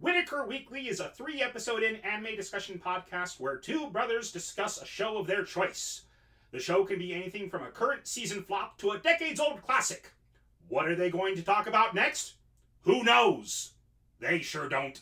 Whitaker Weekly is a 3-episode in anime discussion podcast where two brothers discuss a show of their choice. The show can be anything from a current season flop to a decades-old classic. What are they going to talk about next? Who knows? They sure don't.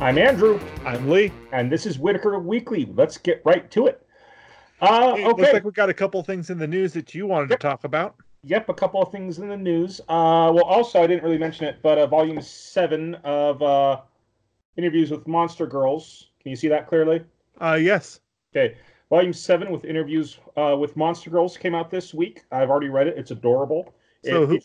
I'm Andrew. I'm Lee. And this is Whitaker Weekly. Let's get right to it. Hey, okay. Looks like we got a couple things in the news that you wanted to talk about. Yep, a couple of things in the news. Well, also, I didn't really mention it, but Volume 7 of Interviews with Monster Girls. Can you see that clearly? Yes. Okay. Volume 7 with Interviews with Monster Girls came out this week. I've already read it. It's adorable.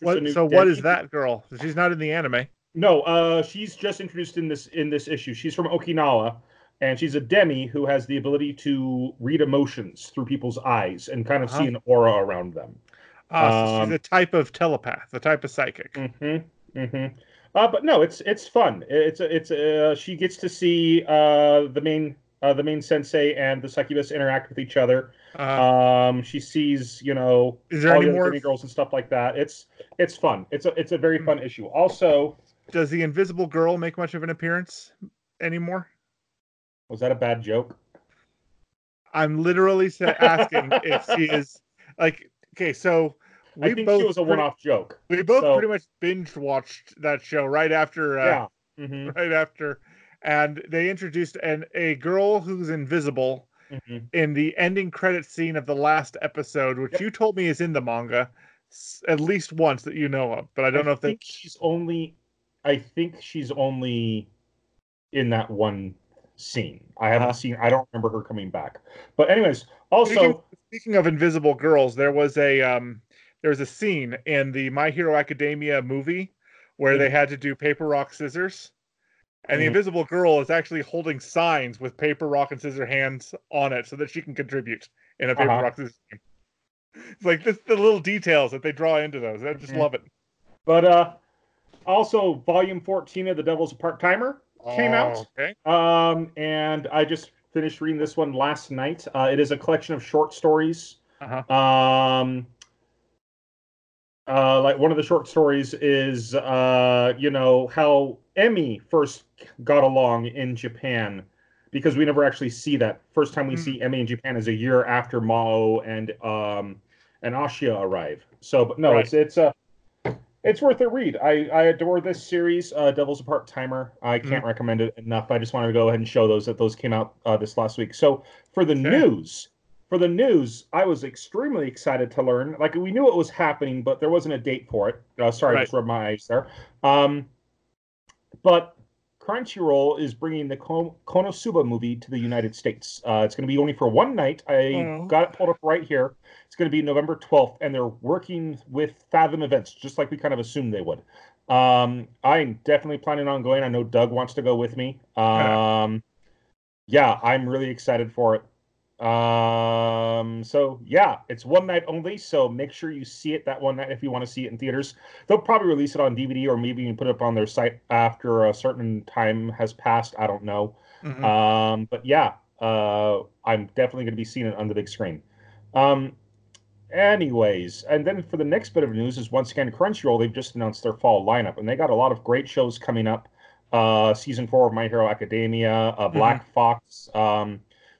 What is that girl? She's not in the anime. No, she's just introduced in this issue. She's from Okinawa, and she's a demi who has the ability to read emotions through people's eyes and kind of see an aura around them. So she's a type of telepath, a type of psychic. Mm-hmm. Mm-hmm. But no, it's fun. It's she gets to see the main sensei and the succubus interact with each other. She sees, is there all any more girls and stuff like that. It's fun. It's a very fun issue. Also, does the invisible girl make much of an appearance anymore? Was that a bad joke? I'm literally asking if she is like, okay, so we I think both she was a one-off joke. We both pretty much binge watched that show right after, and they introduced a girl who's invisible in the ending credit scene of the last episode, which you told me is in the manga at least once that you know of, but I don't know if that's... I think she's only in that one scene. I haven't seen... I don't remember her coming back. But anyways, also... Speaking of invisible girls, there was a scene in the My Hero Academia movie where they had to do paper, rock, scissors. And the invisible girl is actually holding signs with paper, rock, and scissor hands on it so that she can contribute in a paper, rock, scissors game. It's like the little details that they draw into those. I just love it. But... Also, Volume 14 of The Devil's Part-Timer came out. Okay. And I just finished reading this one last night. It is a collection of short stories. Like one of the short stories is, how Emmy first got along in Japan, because we never actually see that. First time we see Emmy in Japan is a year after Mao and Ashia arrive. So, but no, it's worth a read. I adore this series, Devil's a Part-Timer. I can't recommend it enough. I just wanted to go ahead and show those came out this last week. So for the news, I was extremely excited to learn. Like, we knew it was happening, but there wasn't a date for it. I just rubbed my eyes there. But Crunchyroll is bringing the Konosuba movie to the United States. It's going to be only for one night. I got it pulled up right here. It's going to be November 12th, and they're working with Fathom Events, just like we kind of assumed they would. I'm definitely planning on going. I know Doug wants to go with me. Yeah, I'm really excited for it. It's one night only, so make sure you see it that one night if you want to see it in theaters. They'll probably release it on DVD, or maybe you can put it up on their site after a certain time has passed. I don't know. I'm definitely going to be seeing it on the big screen. Anyways, and then for the next bit of news is, once again, Crunchyroll, they've just announced their fall lineup, and they got a lot of great shows coming up. Season 4 of My Hero Academia, Black Fox,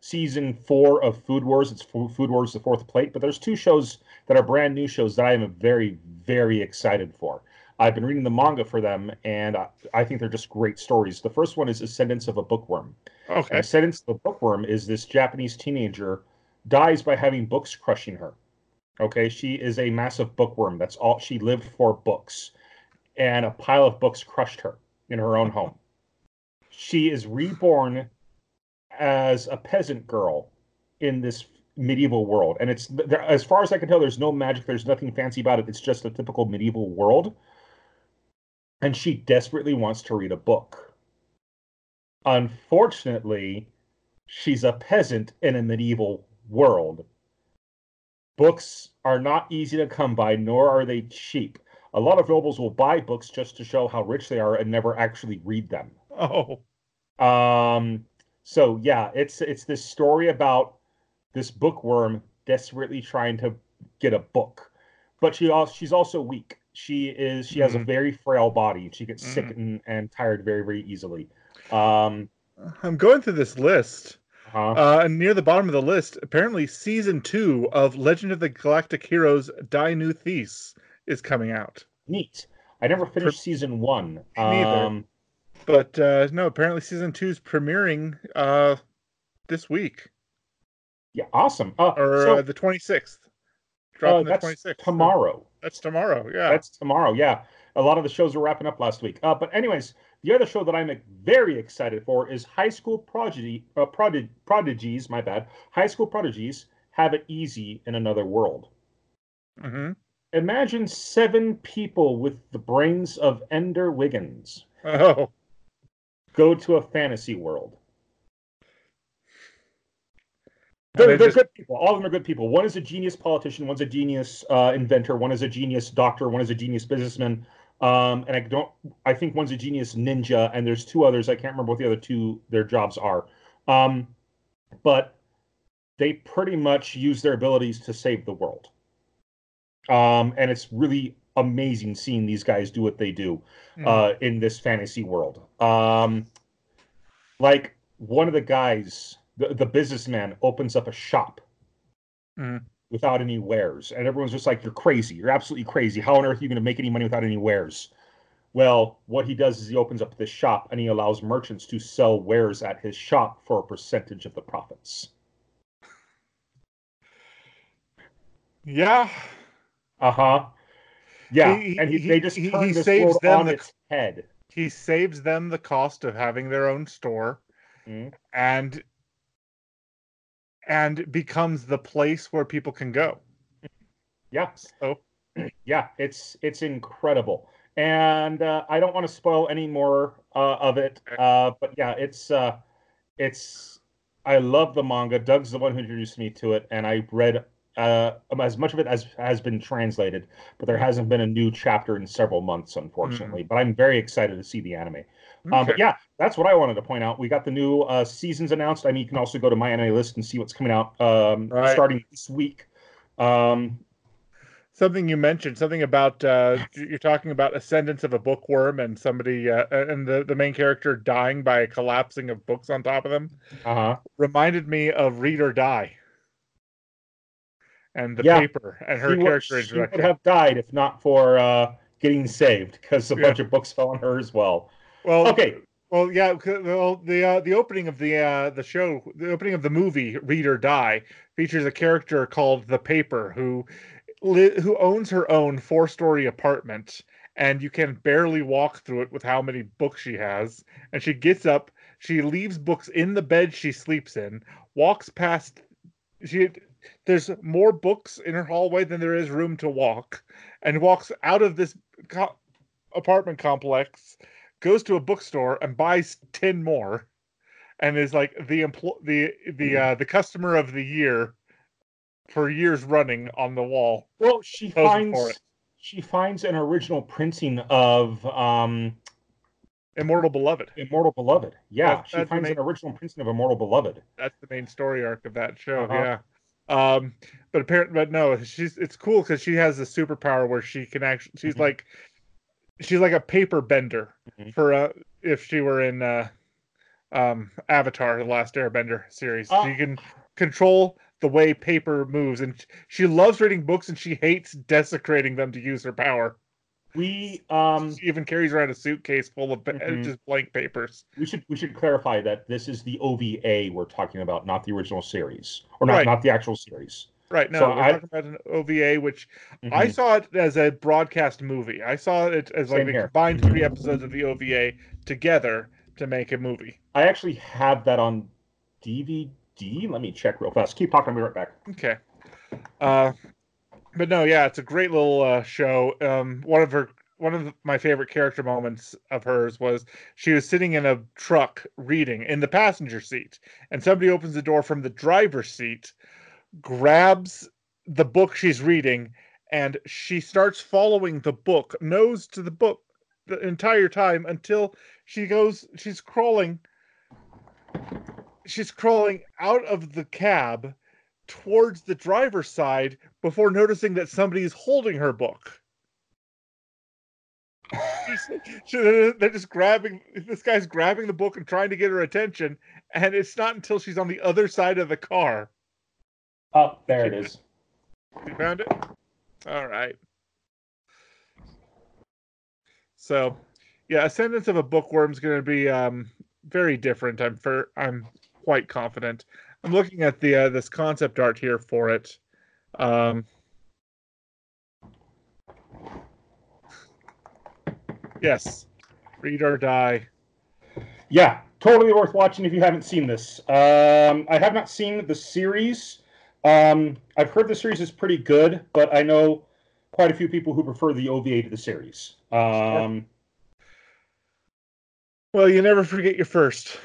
Season 4 of Food Wars. It's Food Wars, the Fourth Plate. But there's two shows that are brand new shows that I am very, very excited for. I've been reading the manga for them, and I think they're just great stories. The first one is Ascendance of a Bookworm. Okay. And Ascendance of a Bookworm is this Japanese teenager dies by having books crushing her. Okay, she is a massive bookworm. That's all she lived for, books. And a pile of books crushed her in her own home. She is reborn as a peasant girl in this medieval world. And it's, as far as I can tell, there's no magic, there's nothing fancy about it. It's just a typical medieval world. And she desperately wants to read a book. Unfortunately, she's a peasant in a medieval world. Books are not easy to come by, nor are they cheap. A lot of nobles will buy books just to show how rich they are and never actually read them. Oh. So yeah, it's this story about this bookworm desperately trying to get a book, but she's also weak. She has a very frail body. She gets sick and tired very, very easily. I'm going through this list. And near the bottom of the list, apparently season 2 of Legend of the Galactic Heroes Die Neue These is coming out. Neat. I never finished season 1. Neither. But no, apparently season 2 is premiering this week. Yeah, awesome. The 26th. Dropping the 26th. Tomorrow. That's tomorrow, yeah. A lot of the shows were wrapping up last week. But anyways, the other show that I'm very excited for is High School Prodigies. My bad. High School Prodigies Have It Easy in Another World. Mm-hmm. Imagine 7 people with the brains of Ender Wiggins. Oh. Go to a fantasy world. They're good people. All of them are good people. One is a genius politician. One's a genius inventor. One is a genius doctor. One is a genius businessman. And I think one's a genius ninja, and there's 2 others. I can't remember what the other 2 their jobs are. But they pretty much use their abilities to save the world. And it's really amazing seeing these guys do what they do in this fantasy world. Like one of the guys, the businessman, opens up a shop without any wares. And everyone's just like, you're crazy. You're absolutely crazy. How on earth are you going to make any money without any wares? Well, what he does is he opens up this shop and he allows merchants to sell wares at his shop for a percentage of the profits. Yeah. Uh-huh. Yeah. He saves them on its head. He saves them the cost of having their own store. Mm-hmm. And becomes the place where people can go. Yeah. So, yeah, it's incredible. And I don't want to spoil any more of it. But yeah, it's. I love the manga. Doug's the one who introduced me to it, and I read as much of it as has been translated. But there hasn't been a new chapter in several months, unfortunately. But I'm very excited to see the anime. Okay. But yeah, that's what I wanted to point out. We got the new seasons announced. I mean, you can also go to my anime list and see what's coming out starting this week. Something you mentioned, something about you're talking about Ascendance of a Bookworm and somebody and the main character dying by a collapsing of books on top of them. Reminded me of Read or Die and the paper and her character. She would have died if not for getting saved because a bunch of books fell on her as well. Well, okay. Well, yeah. Well, the opening of the show, the opening of the movie Read or Die, features a character called the Paper who owns her own 4-story apartment, and you can barely walk through it with how many books she has. And she gets up, she leaves books in the bed she sleeps in, walks past. There's more books in her hallway than there is room to walk, and walks out of this apartment complex. Goes to a bookstore and buys 10 more, and is like the customer of the year for years running on the wall. Well, she finds an original printing of Immortal Beloved. Immortal Beloved, yeah. She finds an original printing of Immortal Beloved. That's the main story arc of that show. Yeah. But apparently, it's cool because she has a superpower where she can actually. She's like a paper bender for if she were in Avatar, the Last Airbender series. She can control the way paper moves, and she loves reading books, and she hates desecrating them to use her power. She even carries around a suitcase full of just blank papers. We should clarify that this is the OVA we're talking about, not the original series, or not the actual series. Right, no, so we're talking about an OVA, which I saw it as a broadcast movie. I saw it as like they combined 3 episodes of the OVA together to make a movie. I actually have that on DVD. Let me check real fast. Keep talking, I'll be right back. Okay. But no, yeah, it's a great little show. One of my favorite character moments of hers was she was sitting in a truck reading in the passenger seat, and somebody opens the door from the driver's seat, grabs the book she's reading, and she starts following the book, nose to the book, the entire time until she's crawling she's crawling out of the cab towards the driver's side before noticing that somebody's holding her book. They're just grabbing, this guy's grabbing the book and trying to get her attention, and it's not until she's on the other side of the car. Oh, there it is. You found it? All right. So, yeah, Ascendance of a Bookworm is going to be very different. I'm quite confident. I'm looking at the this concept art here for it. Yes, Read or Die. Yeah, totally worth watching if you haven't seen this. I have not seen the series. I've heard the series is pretty good, but I know quite a few people who prefer the OVA to the series. Well, you never forget your first.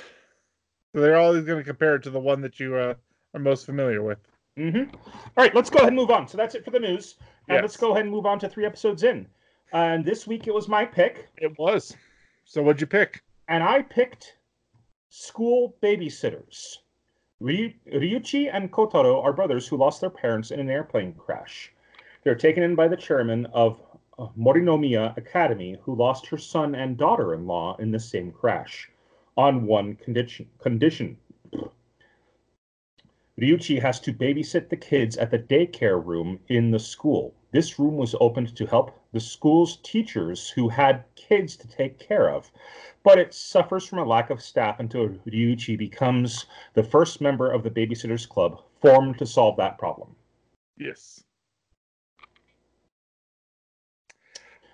So they're always going to compare it to the one that you are most familiar with. Mm-hmm. All right, let's go ahead and move on. So that's it for the news. And let's go ahead and move on to 3 episodes in. And this week it was my pick. It was. So what'd you pick? And I picked School Babysitters. Ryuichi and Kotaro are brothers who lost their parents in an airplane crash. They're taken in by the chairman of Morinomiya Academy, who lost her son and daughter-in-law in the same crash, on one condition. Ryuichi has to babysit the kids at the daycare room in the school. This room was opened to help the school's teachers who had kids to take care of, but it suffers from a lack of staff until Ryuichi becomes the first member of the Babysitters Club formed to solve that problem. Yes.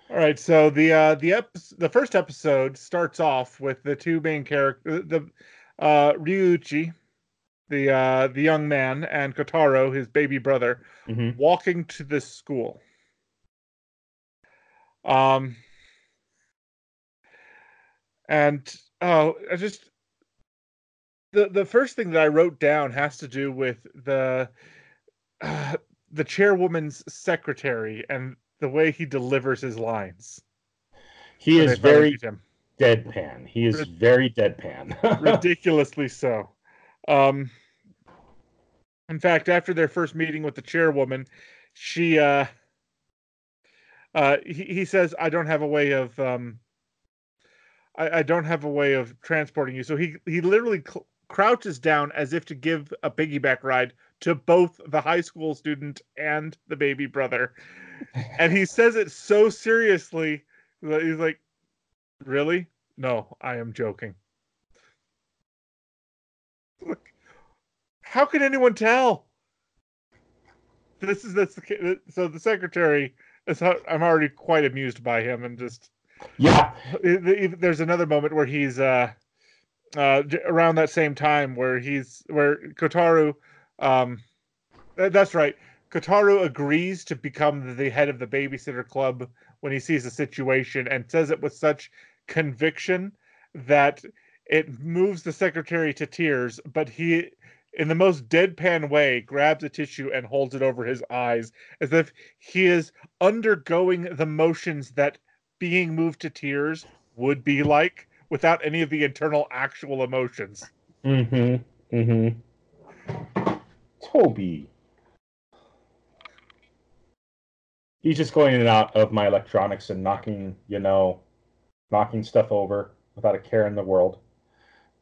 All right, so the first episode starts off with the two main characters, Ryuichi, the young man, and Kotaro, his baby brother, walking to this school. The first thing that I wrote down has to do with the chairwoman's secretary and the way he delivers his lines. He is very deadpan. He is very deadpan. Ridiculously so. In fact, after their first meeting with the chairwoman, she he says, "I don't have a way of I don't have a way of transporting you." So he literally crouches down as if to give a piggyback ride to both the high school student and the baby brother, and he says it so seriously that he's like, "Really? No, I am joking." Look, how can anyone tell? So the secretary is. I'm already quite amused by him, and just There's another moment where he's around that same time where Kotaro. That's right. Kotaro agrees to become the head of the babysitter club when he sees the situation, and says it with such conviction that it moves the secretary to tears, but he, in the most deadpan way, grabs a tissue and holds it over his eyes as if he is undergoing the motions that being moved to tears would be like, without any of the internal actual emotions. Mm-hmm. Mm-hmm. Toby. He's just going in and out of my electronics and knocking stuff over without a care in the world.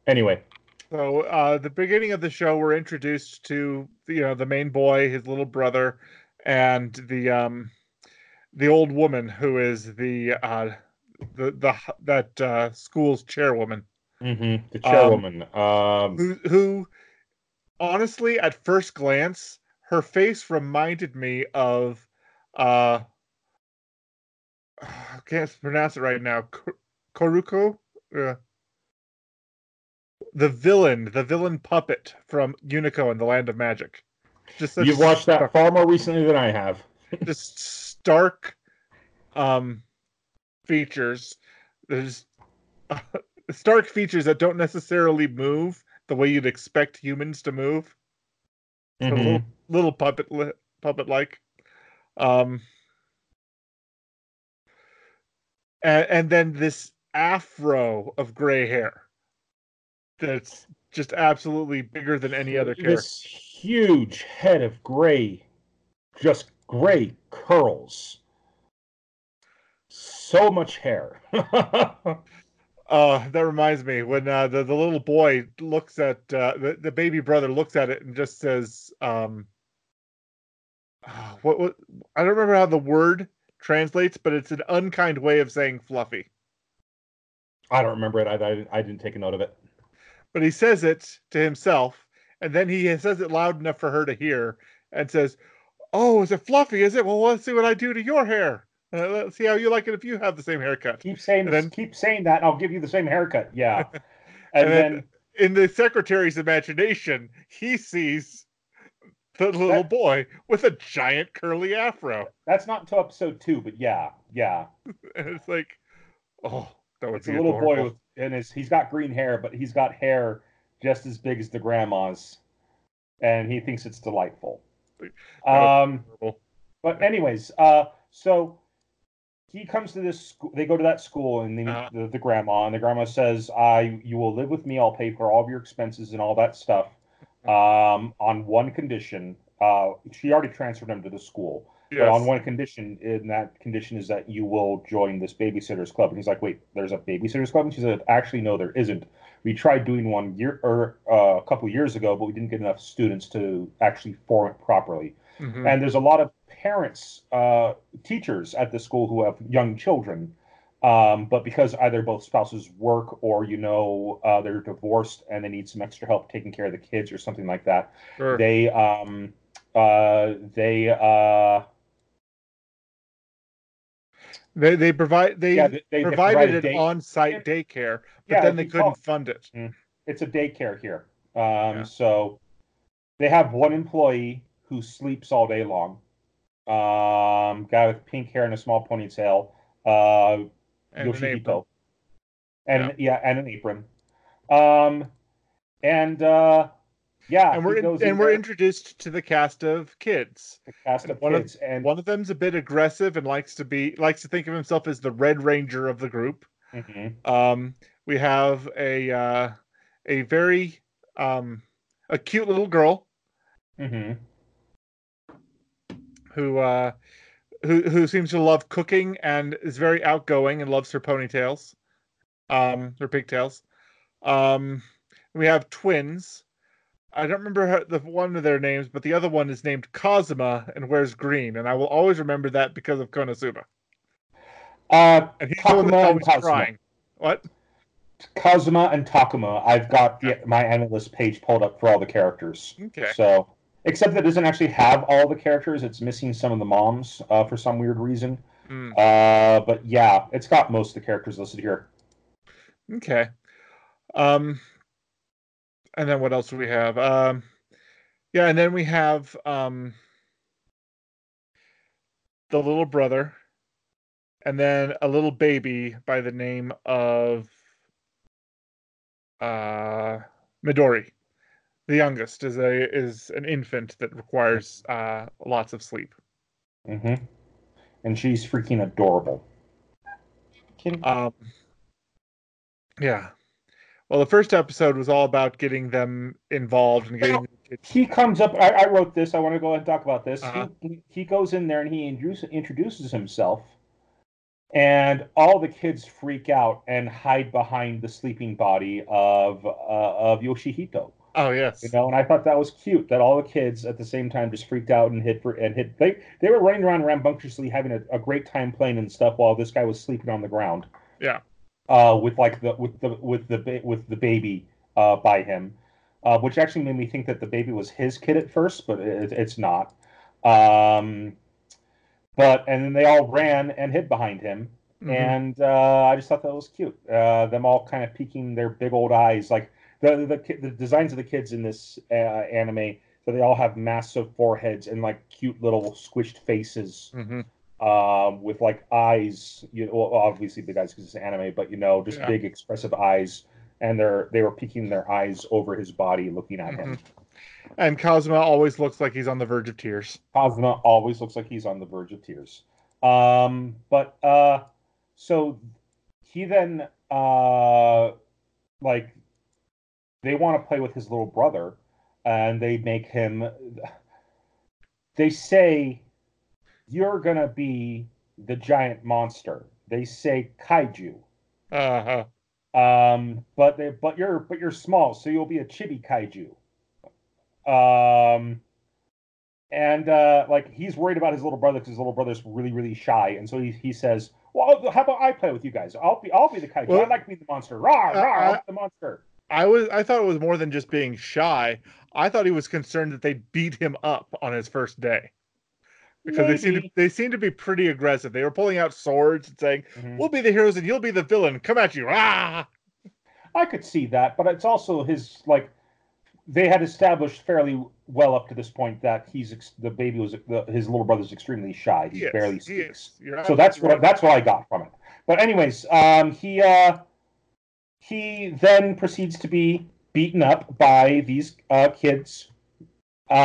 Anyway. So the beginning of the show, we're introduced to the main boy, his little brother, and the old woman who is the school's chairwoman. Mm-hmm. The chairwoman. Who honestly, at first glance, her face reminded me of, I can't pronounce it right now, Koruko? The villain puppet from Unico and the Land of Magic. You've watched that far more recently than I have. Just stark features. There's stark features that don't necessarily move the way you'd expect humans to move. Mm-hmm. So a little puppet-like. And then this afro of gray hair that's just absolutely bigger than any other character. This huge head of gray, just gray curls. So much hair. That reminds me, when the little boy looks at, the baby brother looks at it and just says, what I don't remember how the word translates, but it's an unkind way of saying fluffy. I don't remember it. I didn't take a note of it. But he says it to himself, and then he says it loud enough for her to hear, and says, "Oh, is it fluffy? Is it? Well, let's see what I do to your hair. Let's see how you like it if you have the same haircut." Keep saying that, and I'll give you the same haircut. Yeah. and then, in the secretary's imagination, he sees the little boy with a giant curly afro. That's not until episode 2, but yeah. And it's like, oh, that would be adorable. It's a little boy with. And he's got green hair, but he's got hair just as big as the grandma's, and he thinks it's delightful. But anyways, so he comes to this school. They go to that school, and they meet the grandma, and the grandma says, you will live with me. I'll pay for all of your expenses and all that stuff on one condition. She already transferred him to the school. Yes. But on one condition, and that condition is that you will join this babysitters club. And he's like, wait, there's a babysitters club? And she said, actually, no, there isn't. We tried doing one a couple years ago, but we didn't get enough students to actually form it properly. Mm-hmm. And there's a lot of parents, teachers at the school who have young children. But because either both spouses work or, they're divorced and they need some extra help taking care of the kids or something like that, sure. They provided an on-site daycare, but then they couldn't fund it. It's a daycare here. So they have one employee who sleeps all day long. Guy with pink hair and a small ponytail. And Yoshihito. An and and an apron. And we're introduced to the cast of kids. One of them's a bit aggressive and likes to think of himself as the Red Ranger of the group. Mm-hmm. We have a very a cute little girl, mm-hmm. who seems to love cooking and is very outgoing and loves her ponytails, her pigtails. We have twins. I don't remember the one of their names, but the other one is named Kazuma and wears green, and I will always remember that because of Konosuba. And he's Takuma the one that's always crying. What? Kazuma and Takuma. I've got my analyst page pulled up for all the characters. Okay. So, except that it doesn't actually have all the characters. It's missing some of the moms for some weird reason. Mm. But yeah, it's got most of the characters listed here. Okay. And then what else do we have? And then we have the little brother, and then a little baby by the name of Midori. The youngest is an infant that requires lots of sleep. Mm-hmm. And she's freaking adorable. Yeah. Well, the first episode was all about getting them involved and getting. He comes up. I wrote this. I want to go ahead and talk about this. Uh-huh. He goes in there and he introduces himself, and all the kids freak out and hide behind the sleeping body of Yoshihito. Oh yes. And I thought that was cute that all the kids at the same time just freaked out and hid. They were running around rambunctiously, having a great time playing and stuff while this guy was sleeping on the ground. Yeah. With the baby by him, which actually made me think that the baby was his kid at first, but it's not. And then they all ran and hid behind him, mm-hmm. and I just thought that was cute. Them all kind of peeking their big old eyes, like the designs of the kids in this anime. So they all have massive foreheads and like cute little squished faces. Mm-hmm. With like eyes, obviously big eyes because it's anime, but just big expressive eyes, and they were peeking their eyes over his body, looking at him. And Kazuma always looks like he's on the verge of tears. So he then They want to play with his little brother, and they make him... They say, you're going to be the giant monster. They say kaiju. Uh-huh. But you're small, so you'll be a chibi kaiju. And he's worried about his little brother because his little brother's really, really shy, and so he says, "Well, how about I play with you guys? I'll be the kaiju. Well, I like to be the monster. I'll be the monster." I thought it was more than just being shy. I thought he was concerned that they beat him up on his first day. Because they seemed to be pretty aggressive. They were pulling out swords and saying, mm-hmm. "We'll be the heroes and you'll be the villain. Come at you!" Rah! I could see that, but it's also his they had established fairly well up to this point that his little brother's extremely shy. He barely speaks. So that's what I got from it. But anyways, he then proceeds to be beaten up by these kids for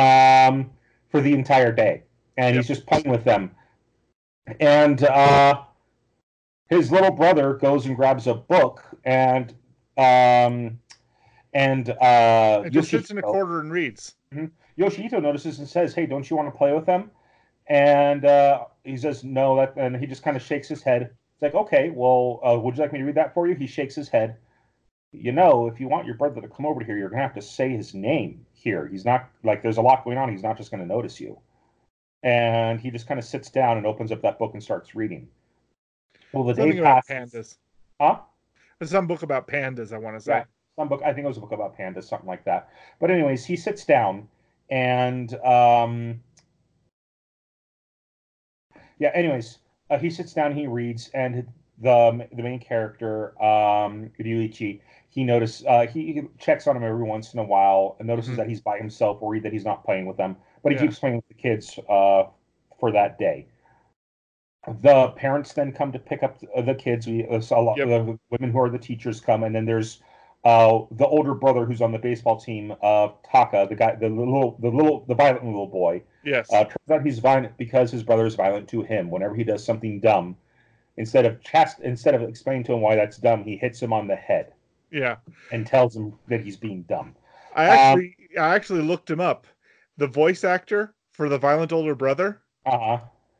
the entire day. And he's just playing with them. And his little brother goes and grabs a book and just sits in a corner and reads. Mm-hmm. Yoshihito notices and says, "Hey, don't you want to play with them?" And he says, "No." And he just kind of shakes his head. It's like, "Okay, well, would you like me to read that for you?" He shakes his head. "You know, if you want your brother to come over here, you're going to have to say his name here. He's not, there's a lot going on. He's not just going to notice you." And he just kind of sits down and opens up that book and starts reading. Well, the day passes. Huh? There's some book about pandas, I want to say. Right. Some book. I think it was a book about pandas, something like that. But anyways, he sits down and... he sits down and he reads, and the main character, Ryuichi, he checks on him every once in a while and notices mm-hmm. that he's by himself, worried that he's not playing with them. But he keeps playing with the kids for that day. The parents then come to pick up the kids. The women who are the teachers come, and then there's the older brother who's on the baseball team of Taka, the violent little boy. Yes. Turns out he's violent because his brother is violent to him. Whenever he does something dumb, instead of explaining to him why that's dumb, he hits him on the head. Yeah. And tells him that he's being dumb. I actually looked him up. The voice actor for the violent older brother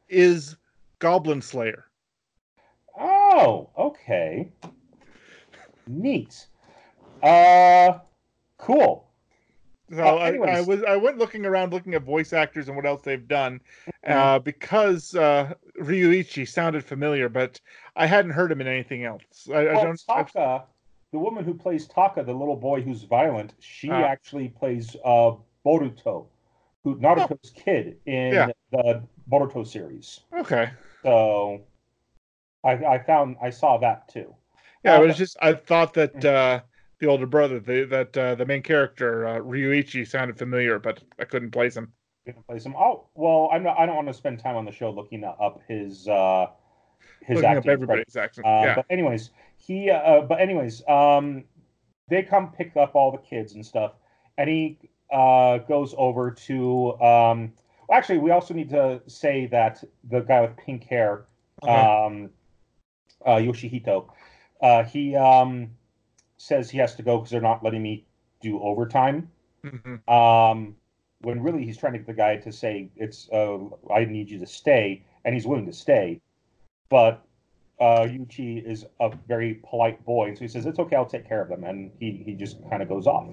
is Goblin Slayer. Oh, okay. Neat. Cool. So I went looking at voice actors and what else they've done because Ryuichi sounded familiar, but I hadn't heard him in anything else. Taka, the woman who plays Taka, the little boy who's violent, she actually plays Boruto. Naruto's kid in the Boruto series. Okay. So I saw that too. Yeah, it was just I thought that the older brother, the main character Ryuichi, sounded familiar, but I couldn't place him. Oh well, I don't want to spend time on the show looking up his acting. Up everybody's acting. But anyways, they come pick up all the kids and stuff, and he. Goes over to actually we also need to say that the guy with pink hair Yoshihito he says he has to go because they're not letting me do overtime mm-hmm. When really he's trying to get the guy to say it's I need you to stay, and he's willing to stay, but Yuchi is a very polite boy, so he says it's okay, I'll take care of them, and he just kind of goes off.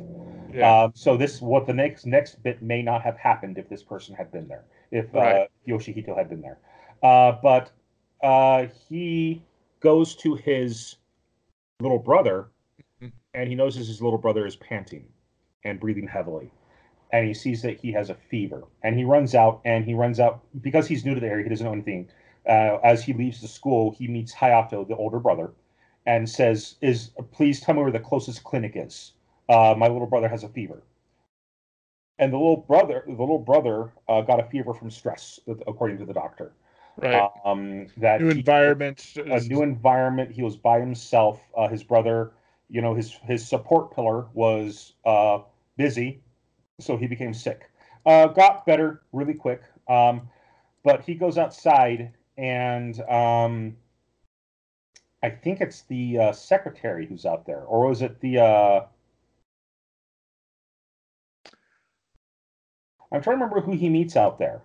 Yeah. So the next bit may not have happened if this person had been there, if Yoshihito had been there. But he goes to his little brother, mm-hmm. and he notices his little brother is panting and breathing heavily. And he sees that he has a fever. And he runs out, because he's new to the area, he doesn't know anything. As he leaves the school, he meets Hayato, the older brother, and says, "Please tell me where the closest clinic is. My little brother has a fever." And the little brother got a fever from stress, according to the doctor. Right. A new environment. He was by himself. His brother, his support pillar was busy, so he became sick. Got better really quick. But he goes outside, and I think it's the secretary who's out there, or was it the I'm trying to remember who he meets out there.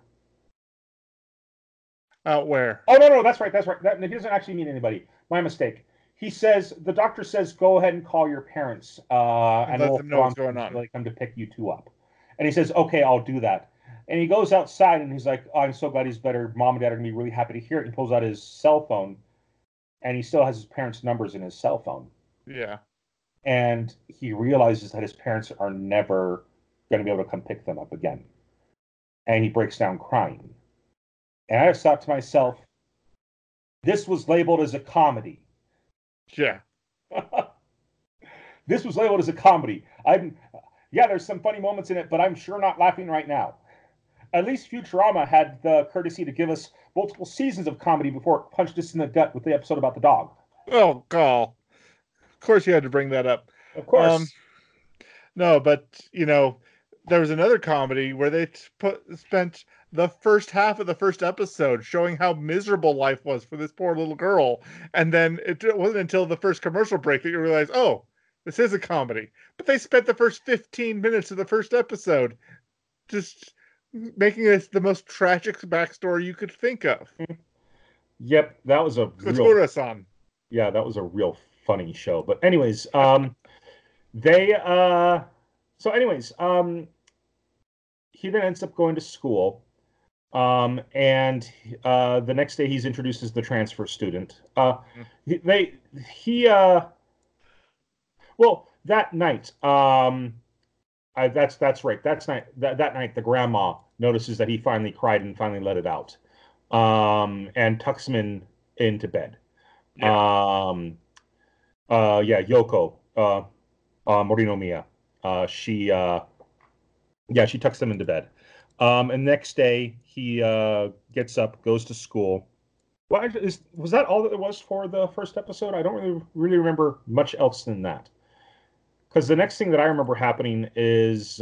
Out where? Oh, no, that's right. That, he doesn't actually meet anybody. My mistake. He says, the doctor says, go ahead and call your parents. And let them know what's going on. They come to pick you two up. And he says, okay, I'll do that. And he goes outside and he's like, oh, I'm so glad he's better. Mom and dad are going to be really happy to hear it. And pulls out his cell phone. And he still has his parents' numbers in his cell phone. Yeah. And he realizes that his parents are never going to be able to come pick them up again. And he breaks down crying. And I just thought to myself, this was labeled as a comedy. Yeah. This was labeled as a comedy. Yeah, there's some funny moments in it, but I'm sure not laughing right now. At least Futurama had the courtesy to give us multiple seasons of comedy before it punched us in the gut with the episode about the dog. Oh, God. Of course you had to bring that up. Of course. No, but, you know, there was another comedy where they spent the first half of the first episode showing how miserable life was for this poor little girl. And then it wasn't until the first commercial break that you realize, oh, this is a comedy. But they spent the first 15 minutes of the first episode just making it the most tragic backstory you could think of. Yep, that was a Katsura-san. Yeah, that was a real funny show. But anyways, he then ends up going to school. And the next day he's introduced as the transfer student. That night, that's right. That night, the grandma notices that he finally cried and finally let it out, and tucks him into bed. Yeah. Yoko Morinomiya. She tucks him into bed. And the next day, he gets up, goes to school. Well, was that all that it was for the first episode? I don't really remember much else than that. Because the next thing that I remember happening is,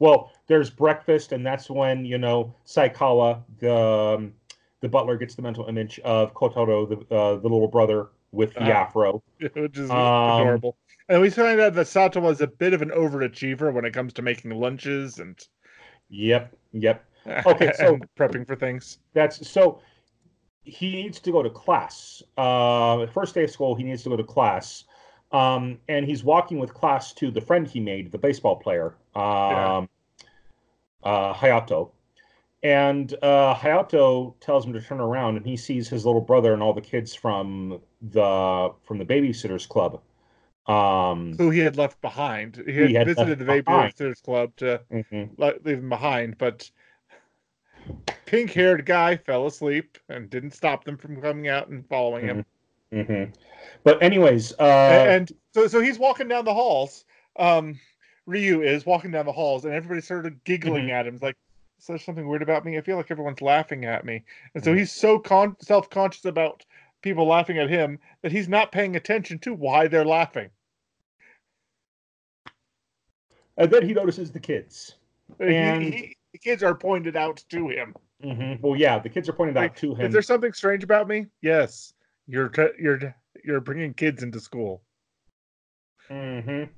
there's breakfast, and that's when, you know, Saikawa, the butler, gets the mental image of Kotaro, the little brother, with the afro. Which is adorable. And we find out that Sato was a bit of an overachiever when it comes to making lunches and... Yep. Okay, so... prepping for things. He needs to go to class. First day of school, he needs to go to class. And he's walking with class to the friend he made, the baseball player, Hayato. And Hayato tells him to turn around, and he sees his little brother and all the kids from the babysitters club. Who he had left behind. He had visited the babysitters club to leave him behind, but pink-haired guy fell asleep and didn't stop them from coming out and following him. Mm-hmm. But anyways, so he's walking down the halls. Ryu is walking down the halls, and everybody's sort of giggling at him. It's like, is there something weird about me? I feel like everyone's laughing at me. And so he's so self-conscious about people laughing at him that he's not paying attention to why they're laughing. And then he notices the kids, and the kids are pointed out to him. Mm-hmm. Well, yeah, the kids are pointed out to him. Is there something strange about me? Yes. You're bringing kids into school. Mm-hmm.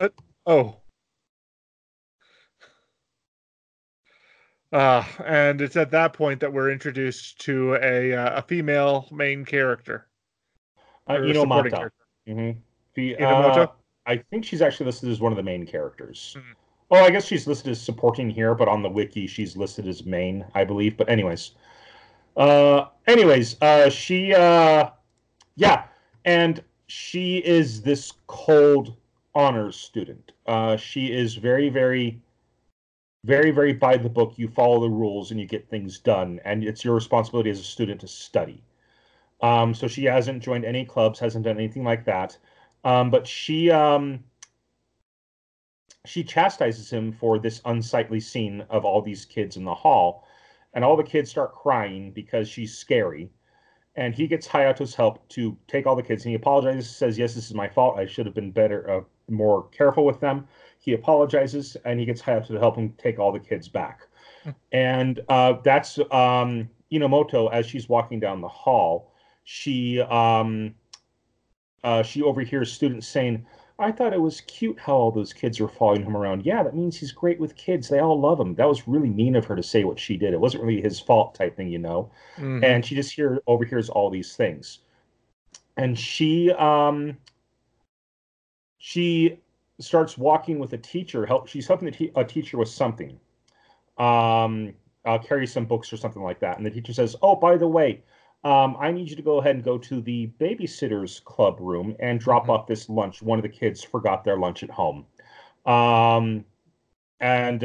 But, and it's at that point that we're introduced to a female main character, Inomata. Character. Mm-hmm. Inomata. I think she's actually listed as one of the main characters. Mm-hmm. Well, I guess she's listed as supporting here, but on the wiki she's listed as main, I believe. But anyways, she. Yeah, and she is this cold honors student. She is very, very, very, very by the book. You follow the rules and you get things done, and it's your responsibility as a student to study. So she hasn't joined any clubs, hasn't done anything like that. But she chastises him for this unsightly scene of all these kids in the hall, and all the kids start crying because she's scary. And he gets Hayato's help to take all the kids, and he apologizes, says, yes, this is my fault. I should have been better, more careful with them. He apologizes, and he gets Hayato to help him take all the kids back. And that's Inomoto, as she's walking down the hall, she overhears students saying, I thought it was cute how all those kids were following him around. Yeah, that means he's great with kids. They all love him. That was really mean of her to say what she did. It wasn't really his fault type thing, you know. Mm-hmm. And she just overhears all these things. And she starts walking with a teacher. She's helping a teacher with something. Carry some books or something like that. And the teacher says, oh, by the way, I need you to go ahead and go to the babysitters club room and drop off this lunch. One of the kids forgot their lunch at home. And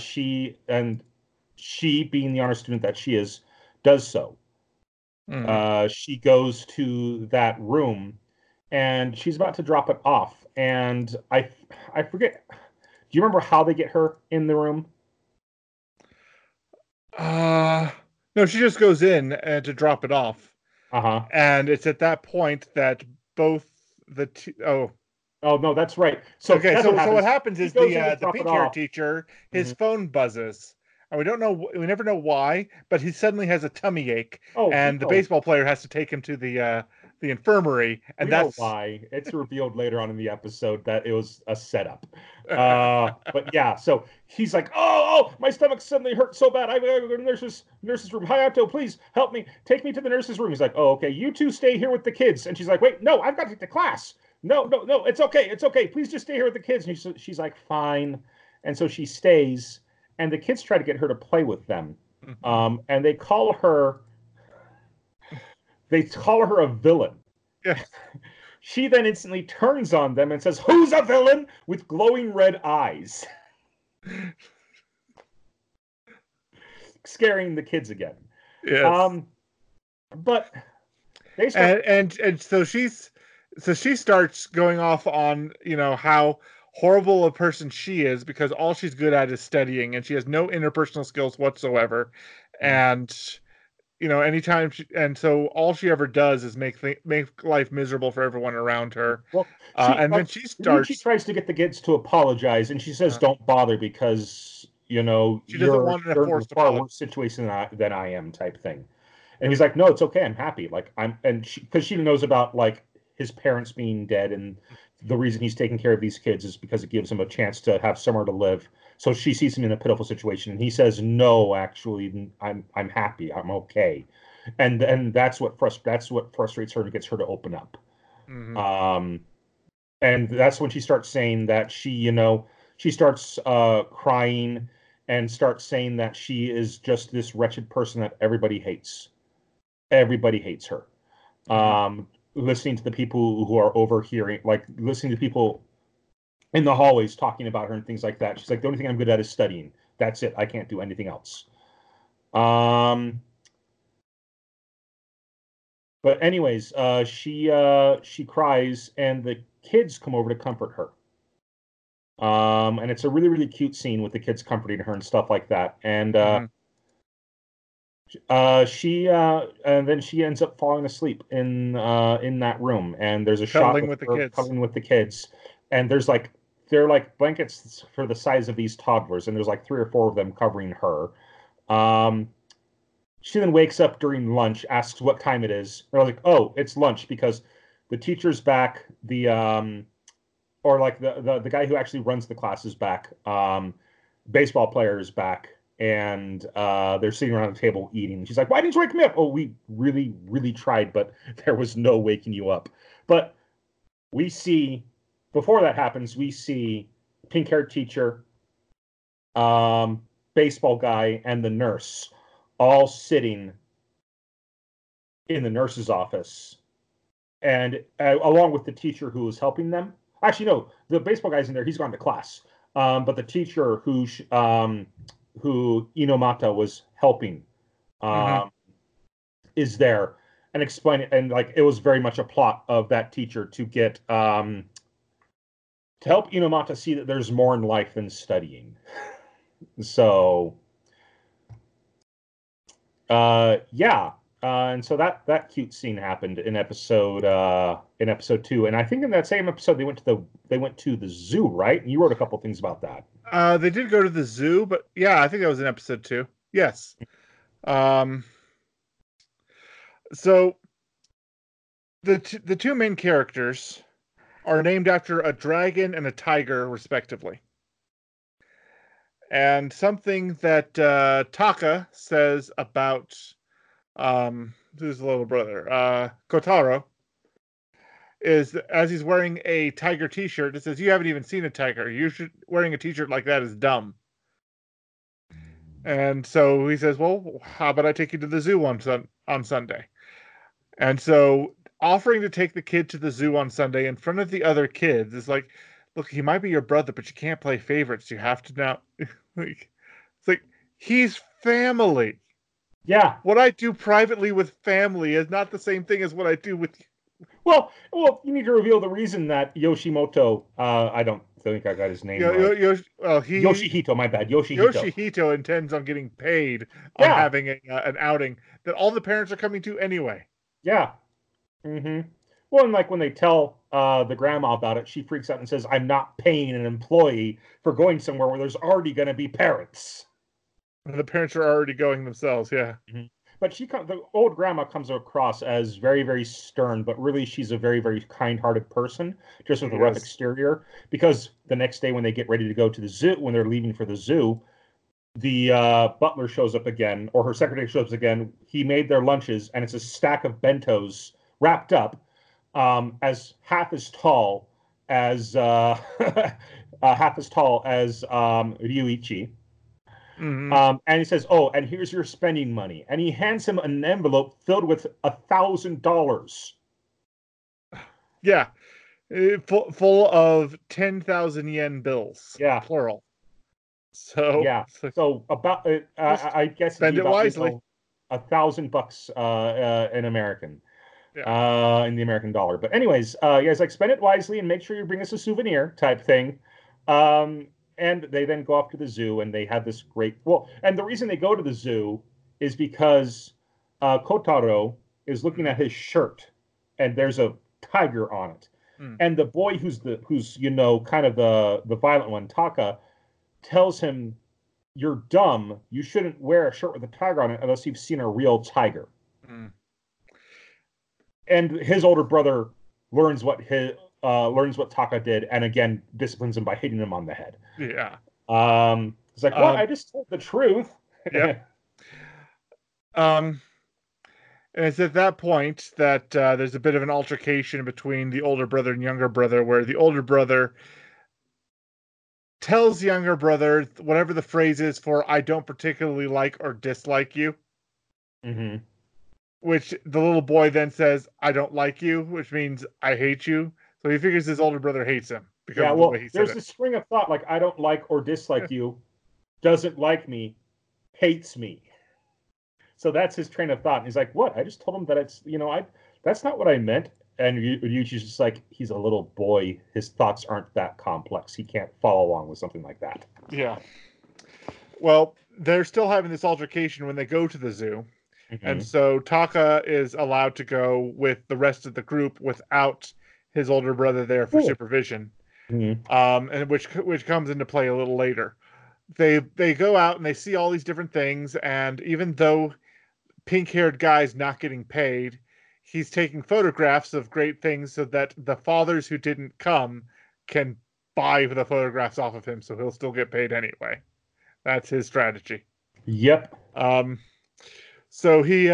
she, being the honor student that she is, does so. Mm. She goes to that room and she's about to drop it off. And I forget. Do you remember how they get her in the room? No, she just goes in to drop it off. Uh-huh. And it's at that point that both the no, that's right. So okay, so what happens is the PTR teacher, his phone buzzes, and we never know why, but he suddenly has a tummy ache, and the baseball player has to take him to the infirmary, and that's why it's revealed later on in the episode that it was a setup. But yeah, so he's like, "Oh, my stomach suddenly hurts so bad. I gotta go to the nurse's room. Hayato, please help me. Take me to the nurse's room." He's like, "Oh, okay. You two stay here with the kids." And she's like, "Wait, no, I've got to get to class. No, it's okay, it's okay. Please just stay here with the kids." And she's like, "Fine." And so she stays, and the kids try to get her to play with them, and they call her. They call her a villain. Yeah. She then instantly turns on them and says, "Who's a villain?" with glowing red eyes. Scaring the kids again. Yes. But they start... and so she starts going off on, you know, how horrible a person she is because all she's good at is studying and she has no interpersonal skills whatsoever. And you know, anytime so all she ever does is make life miserable for everyone around her. Well, she tries to get the kids to apologize, and she says, "Don't bother because you know she doesn't want to force a far worse situation than I am," type thing. And he's like, "No, it's okay. I'm happy. Like I'm," and because she knows about like his parents being dead, and the reason he's taking care of these kids is because it gives him a chance to have somewhere to live. So she sees him in a pitiful situation, and he says, "No, actually, I'm happy. I'm okay," and that's what frustrates her and gets her to open up. Mm-hmm. And that's when she starts saying that she starts crying and starts saying that she is just this wretched person that everybody hates. Everybody hates her. Listening to the people who are overhearing, like listening to people in the hallways talking about her and things like that. She's like, "The only thing I'm good at is studying. That's it. I can't do anything else." But anyways, she cries and the kids come over to comfort her. And it's a really, really cute scene with the kids comforting her and stuff like that. And and then she ends up falling asleep in that room. And there's a shot with the kids. Cuddling with the kids. And there's like, they're like blankets for the size of these toddlers, and there's like 3 or 4 of them covering her. She then wakes up during lunch, asks what time it is. They're like, "Oh, it's lunch," because the teacher's back, the guy who actually runs the class is back, baseball player is back, and they're sitting around the table eating. She's like, "Why didn't you wake me up?" "Oh, we really, really tried, but there was no waking you up." But we see... before that happens, we see pink-haired teacher, baseball guy, and the nurse all sitting in the nurse's office, and along with the teacher who was helping them. Actually, no, the baseball guy's in there. He's gone to class. But the teacher who Inomata was helping is there and explaining. And like it was very much a plot of that teacher to get... to help Inomata see that there's more in life than studying. So, and so that cute scene happened in episode 2, and I think in that same episode they went to the zoo, right? And you wrote a couple things about that. They did go to the zoo, but yeah, I think that was in episode 2. Yes. So the two main characters are named after a dragon and a tiger, respectively. And something that Taka says about his little brother, Kotaro, is as he's wearing a tiger t-shirt, it says, "You haven't even seen a tiger. You should wearing a t-shirt like that is dumb." And so he says, "Well, how about I take you to the zoo on Sunday?" And so offering to take the kid to the zoo on Sunday in front of the other kids is like, look, he might be your brother, but you can't play favorites. You have to now. It's like, he's family. Yeah. What I do privately with family is not the same thing as what I do with you. Well, you need to reveal the reason that Yoshimoto, I don't think I got his name right. Yoshihito, my bad. Yoshihito intends on getting paid on having an outing that all the parents are coming to anyway. Yeah. Mm-hmm. Well, and like when they tell the grandma about it, she freaks out and says, "I'm not paying an employee for going somewhere where there's already going to be parents." And the parents are already going themselves, yeah. Mm-hmm. But the old grandma comes across as very, very stern, but really she's a very, very kind-hearted person, just with a rough exterior. Because the next day when they get ready to go to the zoo, when they're leaving for the zoo, the butler shows up again, or her secretary shows up again. He made their lunches, and it's a stack of bentos wrapped up, as half as tall as Ryuichi. Mm-hmm. And he says, "Oh, and here's your spending money." And he hands him an envelope filled with $1,000. Yeah. Full of 10,000 yen bills. Yeah. Plural. So. Yeah. So about, I guess. Spend it wisely. $1,000 in American. Yeah. In the American dollar. But anyways, yeah, it's like, spend it wisely and make sure you bring us a souvenir type thing. And they then go off to the zoo, and they have this great... Well, and the reason they go to the zoo is because Kotaro is looking at his shirt, and there's a tiger on it. Mm. And the boy who's you know, kind of the violent one, Taka, tells him, "You're dumb. You shouldn't wear a shirt with a tiger on it unless you've seen a real tiger." Mm. And his older brother learns what his... learns what Taka did, and again disciplines him by hitting him on the head. Yeah, it's like, well, I just told the truth. Yeah. And it's at that point that there's a bit of an altercation between the older brother and younger brother, where the older brother tells the younger brother whatever the phrase is for "I don't particularly like or dislike you." Mm-hmm. Which the little boy then says, "I don't like you," which means "I hate you." So he figures his older brother hates him. Because yeah, well, the way he said there's a string of thought like, "I don't like or dislike you," "doesn't like me," "hates me." So that's his train of thought. And he's like, "What? I just told him that it's, you know, that's not what I meant." And Ryuichi's just like, he's a little boy. His thoughts aren't that complex. He can't follow along with something like that. Yeah. Well, they're still having this altercation when they go to the zoo. Mm-hmm. And so Taka is allowed to go with the rest of the group without his older brother there for supervision, mm-hmm. And which comes into play a little later. They go out and they see all these different things, and even though pink-haired guy's not getting paid, he's taking photographs of great things so that the fathers who didn't come can buy the photographs off of him, so he'll still get paid anyway. That's his strategy. Yep. So he...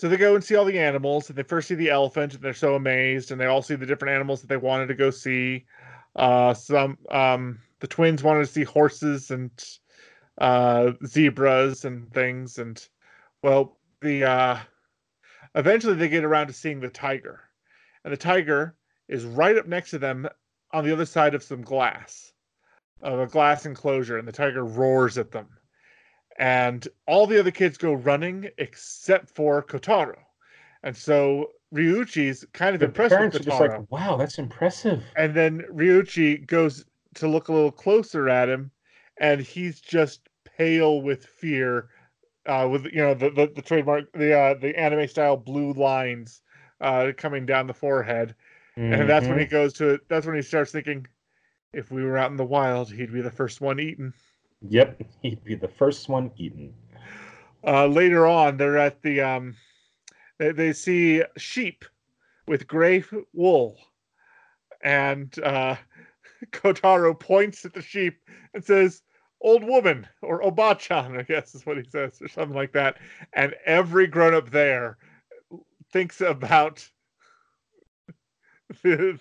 So they go and see all the animals, and they first see the elephant, and they're so amazed, and they all see the different animals that they wanted to go see. The twins wanted to see horses and zebras and things, and, well, eventually they get around to seeing the tiger. And the tiger is right up next to them on the other side of some glass, of a glass enclosure, and the tiger roars at them. And all the other kids go running except for Kotaro. And so Ryuichi's kind of impressed with Kotaro. The parents are just like, "Wow, that's impressive." And then Ryuichi goes to look a little closer at him, and he's just pale with fear, with the trademark, the anime style blue lines coming down the forehead. Mm-hmm. And that's when he goes to it. That's when he starts thinking, if we were out in the wild, he'd be the first one eaten. Yep, he'd be the first one eaten. Later on, they're at the... they see sheep with gray wool. And Kotaro points at the sheep and says, "Old woman," or "Obachan," I guess is what he says, or something like that. And every grown-up there thinks about the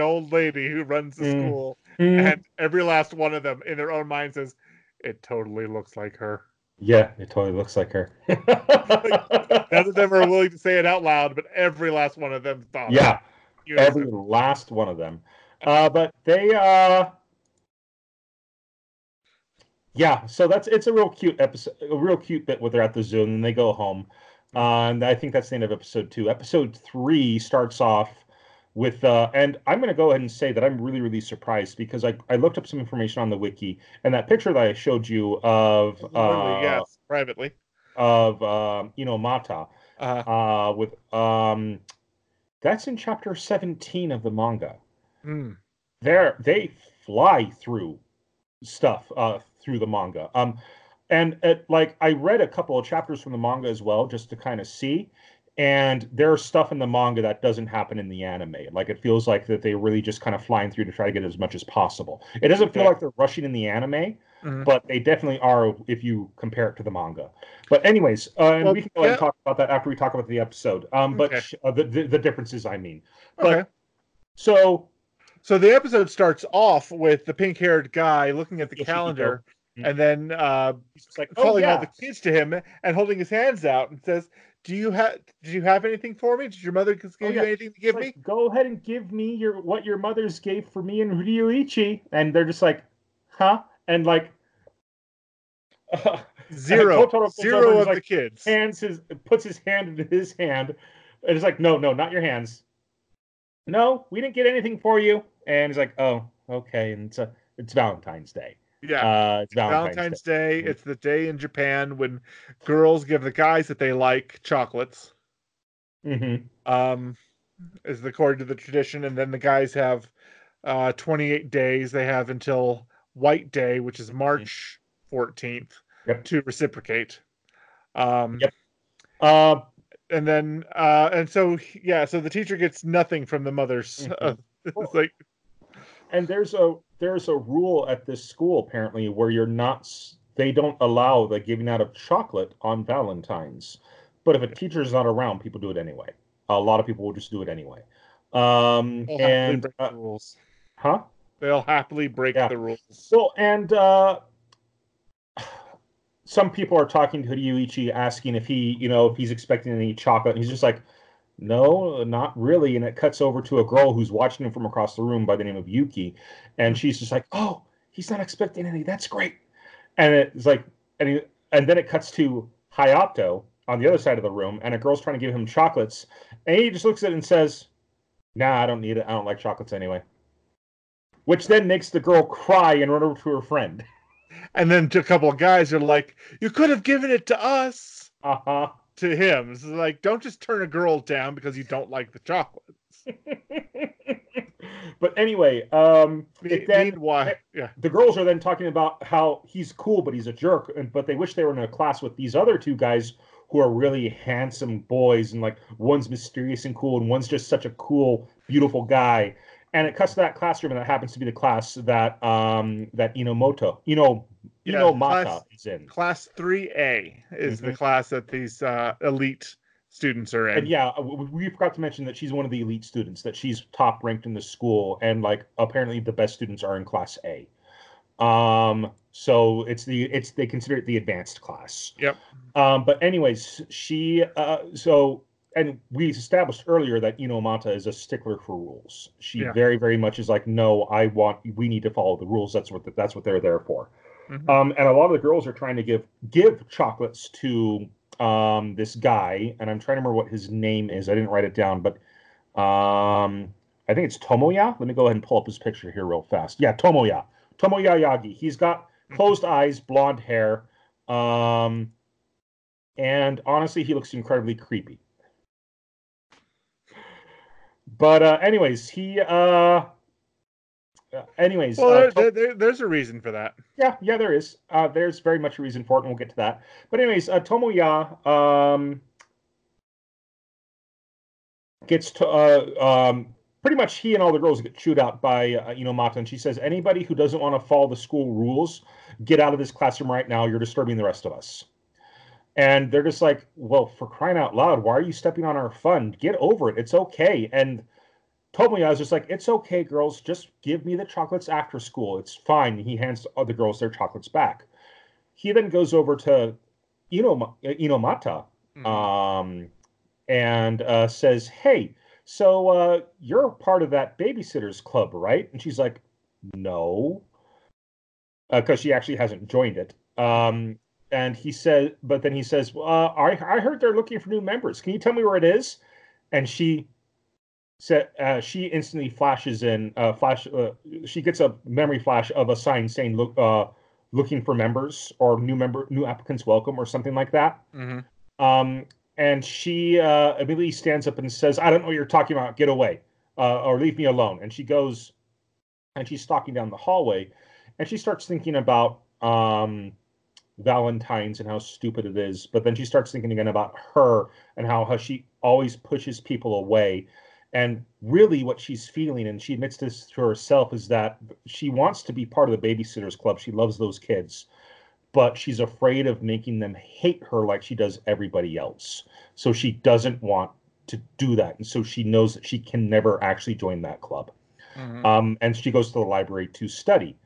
old lady who runs the school, and every last one of them in their own mind says, "It totally looks like her." Yeah, it totally looks like her. None of them are willing to say it out loud, but every last one of them thought. Yeah, every last one of them. But they... yeah, so it's a real cute episode, a real cute bit where they're at the zoo and they go home. And I think that's the end of episode 2. Episode 3 starts off with, and I'm going to go ahead and say that I'm really, really surprised because I looked up some information on the wiki, and that picture that I showed you of, privately, of Inomata, with that's in chapter 17 of the manga. They fly through stuff through the manga, and I read a couple of chapters from the manga as well, just to kind of see. And there's stuff in the manga that doesn't happen in the anime. Like, it feels like that they really just kind of flying through to try to get as much as possible. It doesn't feel like they're rushing in the anime, but they definitely are if you compare it to the manga. But anyways, we can go ahead and talk about that after we talk about the episode. The differences, I mean. Okay. But, so the episode starts off with the pink-haired guy looking at the calendar. And then he's just like calling all the kids to him and holding his hands out and says, "Did you have anything for me? Did your mother give you anything to give me? Go ahead and give me what your mother's gave for me and Ryuichi." And they're just like, "Huh?" And like zero of the kids puts his hand into his hand and is like, "No, not your hands. No, we didn't get anything for you." And he's like, "Oh, okay." And it's Valentine's Day. Yeah, it's Valentine's Day. It's the day in Japan when girls give the guys that they like chocolates. Is according to the tradition, and then the guys have 28 days. They have until White Day, which is March 14th, to reciprocate. And then so the teacher gets nothing from the mothers. It's like. And there's a rule at this school apparently where they don't allow the giving out of chocolate on Valentine's. But if a teacher's not around, people do it anyway. A lot of people will just do it anyway. Break the rules. Huh? They'll happily break the rules. Well, and some people are talking to Ryuichi asking if if he's expecting any chocolate, and he's just like, "No, not really." And it cuts over to a girl who's watching him from across the room by the name of Yuki. And she's just like, "Oh, he's not expecting any. That's great." And it's like, and then it cuts to Hayato on the other side of the room. And a girl's trying to give him chocolates. And he just looks at it and says, "Nah, I don't need it. I don't like chocolates anyway." Which then makes the girl cry and run over to her friend. And then a couple of guys are like, "You could have given it to us." Uh-huh. To him, it's like, don't just turn a girl down because you don't like the chocolates. But anyway, the girls are then talking about how he's cool, but he's a jerk. But they wish they were in a class with these other two guys who are really handsome boys, and like one's mysterious and cool, and one's just such a cool, beautiful guy. And it cuts to that classroom, and that happens to be the class that that Inomata is in. Class 3A is the class that these elite students are in. And we forgot to mention that she's one of the elite students, that she's top ranked in the school, and like apparently the best students are in class A. So they consider it the advanced class. Yep. But anyways, she and we established earlier that Inomata is a stickler for rules. She very, very much is like, "No, we need to follow the rules. That's what they're there for." And a lot of the girls are trying to give chocolates to this guy. And I'm trying to remember what his name is. I didn't write it down, but I think it's Tomoya. Let me go ahead and pull up his picture here real fast. Yeah, Tomoya. Tomoya Yagi. He's got closed eyes, blonde hair. And honestly, he looks incredibly creepy. But anyways, he... there's a reason for that. Yeah, there is. There's very much a reason for it, and we'll get to that. But anyways, Tomoya gets to pretty much he and all the girls get chewed out by Inomata, and she says, anybody who doesn't want to follow the school rules, get out of this classroom right now. You're disturbing the rest of us. And they're just like, well, for crying out loud, why are you stepping on our fun? Get over it. It's okay. And Tomoya is just like, it's okay, girls. Just give me the chocolates after school. It's fine. He hands the girls their chocolates back. He then goes over to Inomata and says, hey, so you're part of that babysitters club, right? And she's like, no, because she actually hasn't joined it. And he says, but then he says, I heard they're looking for new members. Can you tell me where it is? And she instantly flashes in she gets a memory flash of a sign saying, look, looking for members or new applicants welcome or something like that. And she immediately stands up and says, I don't know what you're talking about. Get away or leave me alone. And she goes and she's stalking down the hallway and she starts thinking about Valentine's and how stupid it is. But then she starts thinking again about her and how she always pushes people away. And really what she's feeling, and she admits this to herself, is that she wants to be part of the Babysitters Club. She loves those kids, but she's afraid of making them hate her like she does everybody else. So she doesn't want to do that. And so she knows that she can never actually join that club. And she goes to the library to study.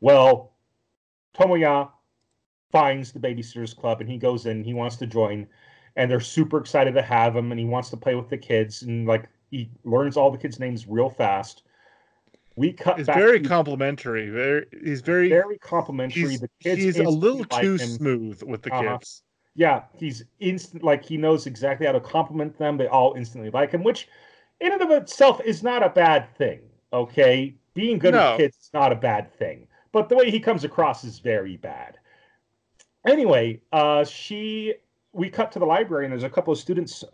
Well, Tomoya finds the Babysitters Club, and he goes in. He wants to join, and they're super excited to have him, and he wants to play with the kids, and like, he learns all the kids' names real fast. We cut back. Very complimentary. He's very complimentary. The kids, he's a little too smooth with the kids. Yeah, he's instant. Like, he knows exactly how to compliment them. They all instantly like him, which in and of itself is not a bad thing. Okay, being good with kids is not a bad thing, but the way he comes across is very bad. Anyway, we cut to the library, and there's a couple of students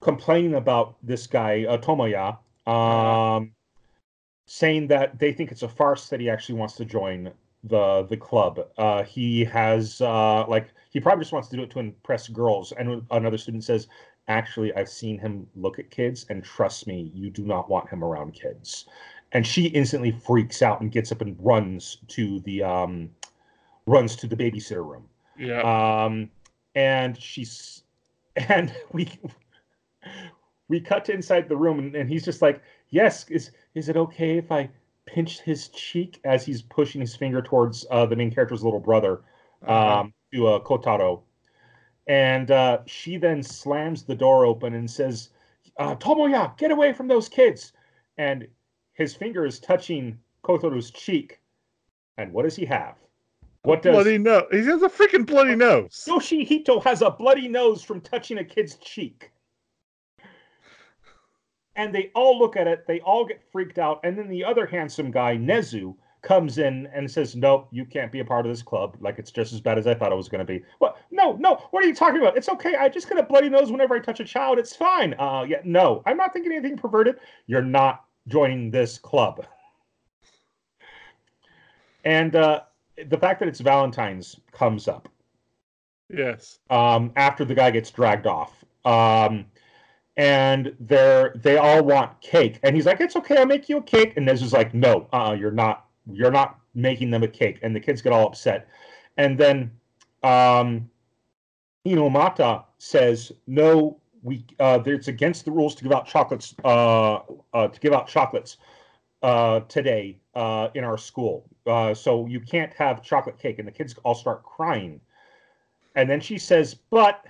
complaining about this guy, Tomoya, saying that they think it's a farce that he actually wants to join the club. He has, he probably just wants to do it to impress girls. And another student says, actually, I've seen him look at kids, and trust me, you do not want him around kids. And she instantly freaks out and gets up and runs to the babysitter room. Yeah. We cut to inside the room, and he's just like, yes, is it okay if I pinch his cheek, as he's pushing his finger towards the main character's little brother, to Kotaro. And she then slams the door open and says, Tomoya, get away from those kids. And his finger is touching Kotaro's cheek. And what does he have? What does bloody nose? He has a freaking bloody nose. Yoshihito has a bloody nose from touching a kid's cheek. And they all look at it. They all get freaked out. And then the other handsome guy, Nezu, comes in and says, nope, you can't be a part of this club. Like, it's just as bad as I thought it was going to be. What? No. What are you talking about? It's okay. I just get a bloody nose whenever I touch a child. It's fine. Yeah, no, I'm not thinking anything perverted. You're not joining this club. And, the fact that it's Valentine's comes up. Yes. After the guy gets dragged off. And they all want cake. And he's like, it's okay, I'll make you a cake. And Nezu's like, no, you're not making them a cake. And the kids get all upset. And then Inomata says, no, it's against the rules to give out chocolates today in our school. So you can't have chocolate cake. And the kids all start crying. And then she says, but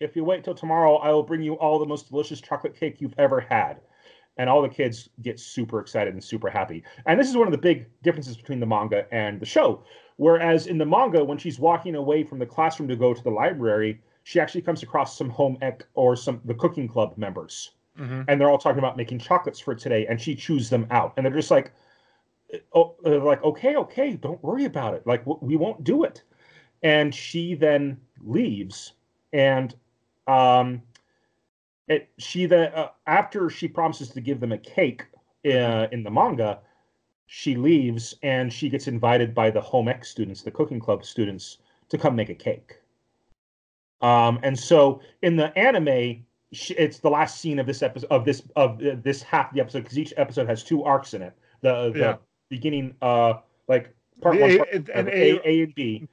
if you wait till tomorrow, I will bring you all the most delicious chocolate cake you've ever had. And all the kids get super excited and super happy. And this is one of the big differences between the manga and the show. Whereas in the manga, when she's walking away from the classroom to go to the library, she actually comes across some home ec or the cooking club members. And they're all talking about making chocolates for today. And she chews them out. And they're just like, oh, like, okay, don't worry about it. Like, we won't do it. And she then leaves. And after she promises to give them a cake in the manga, she leaves, and she gets invited by the home ec students, the cooking club students, to come make a cake. And so in the anime, it's the last scene of this episode, of this half of the episode, because each episode has two arcs in it. The beginning, like part one, A and B.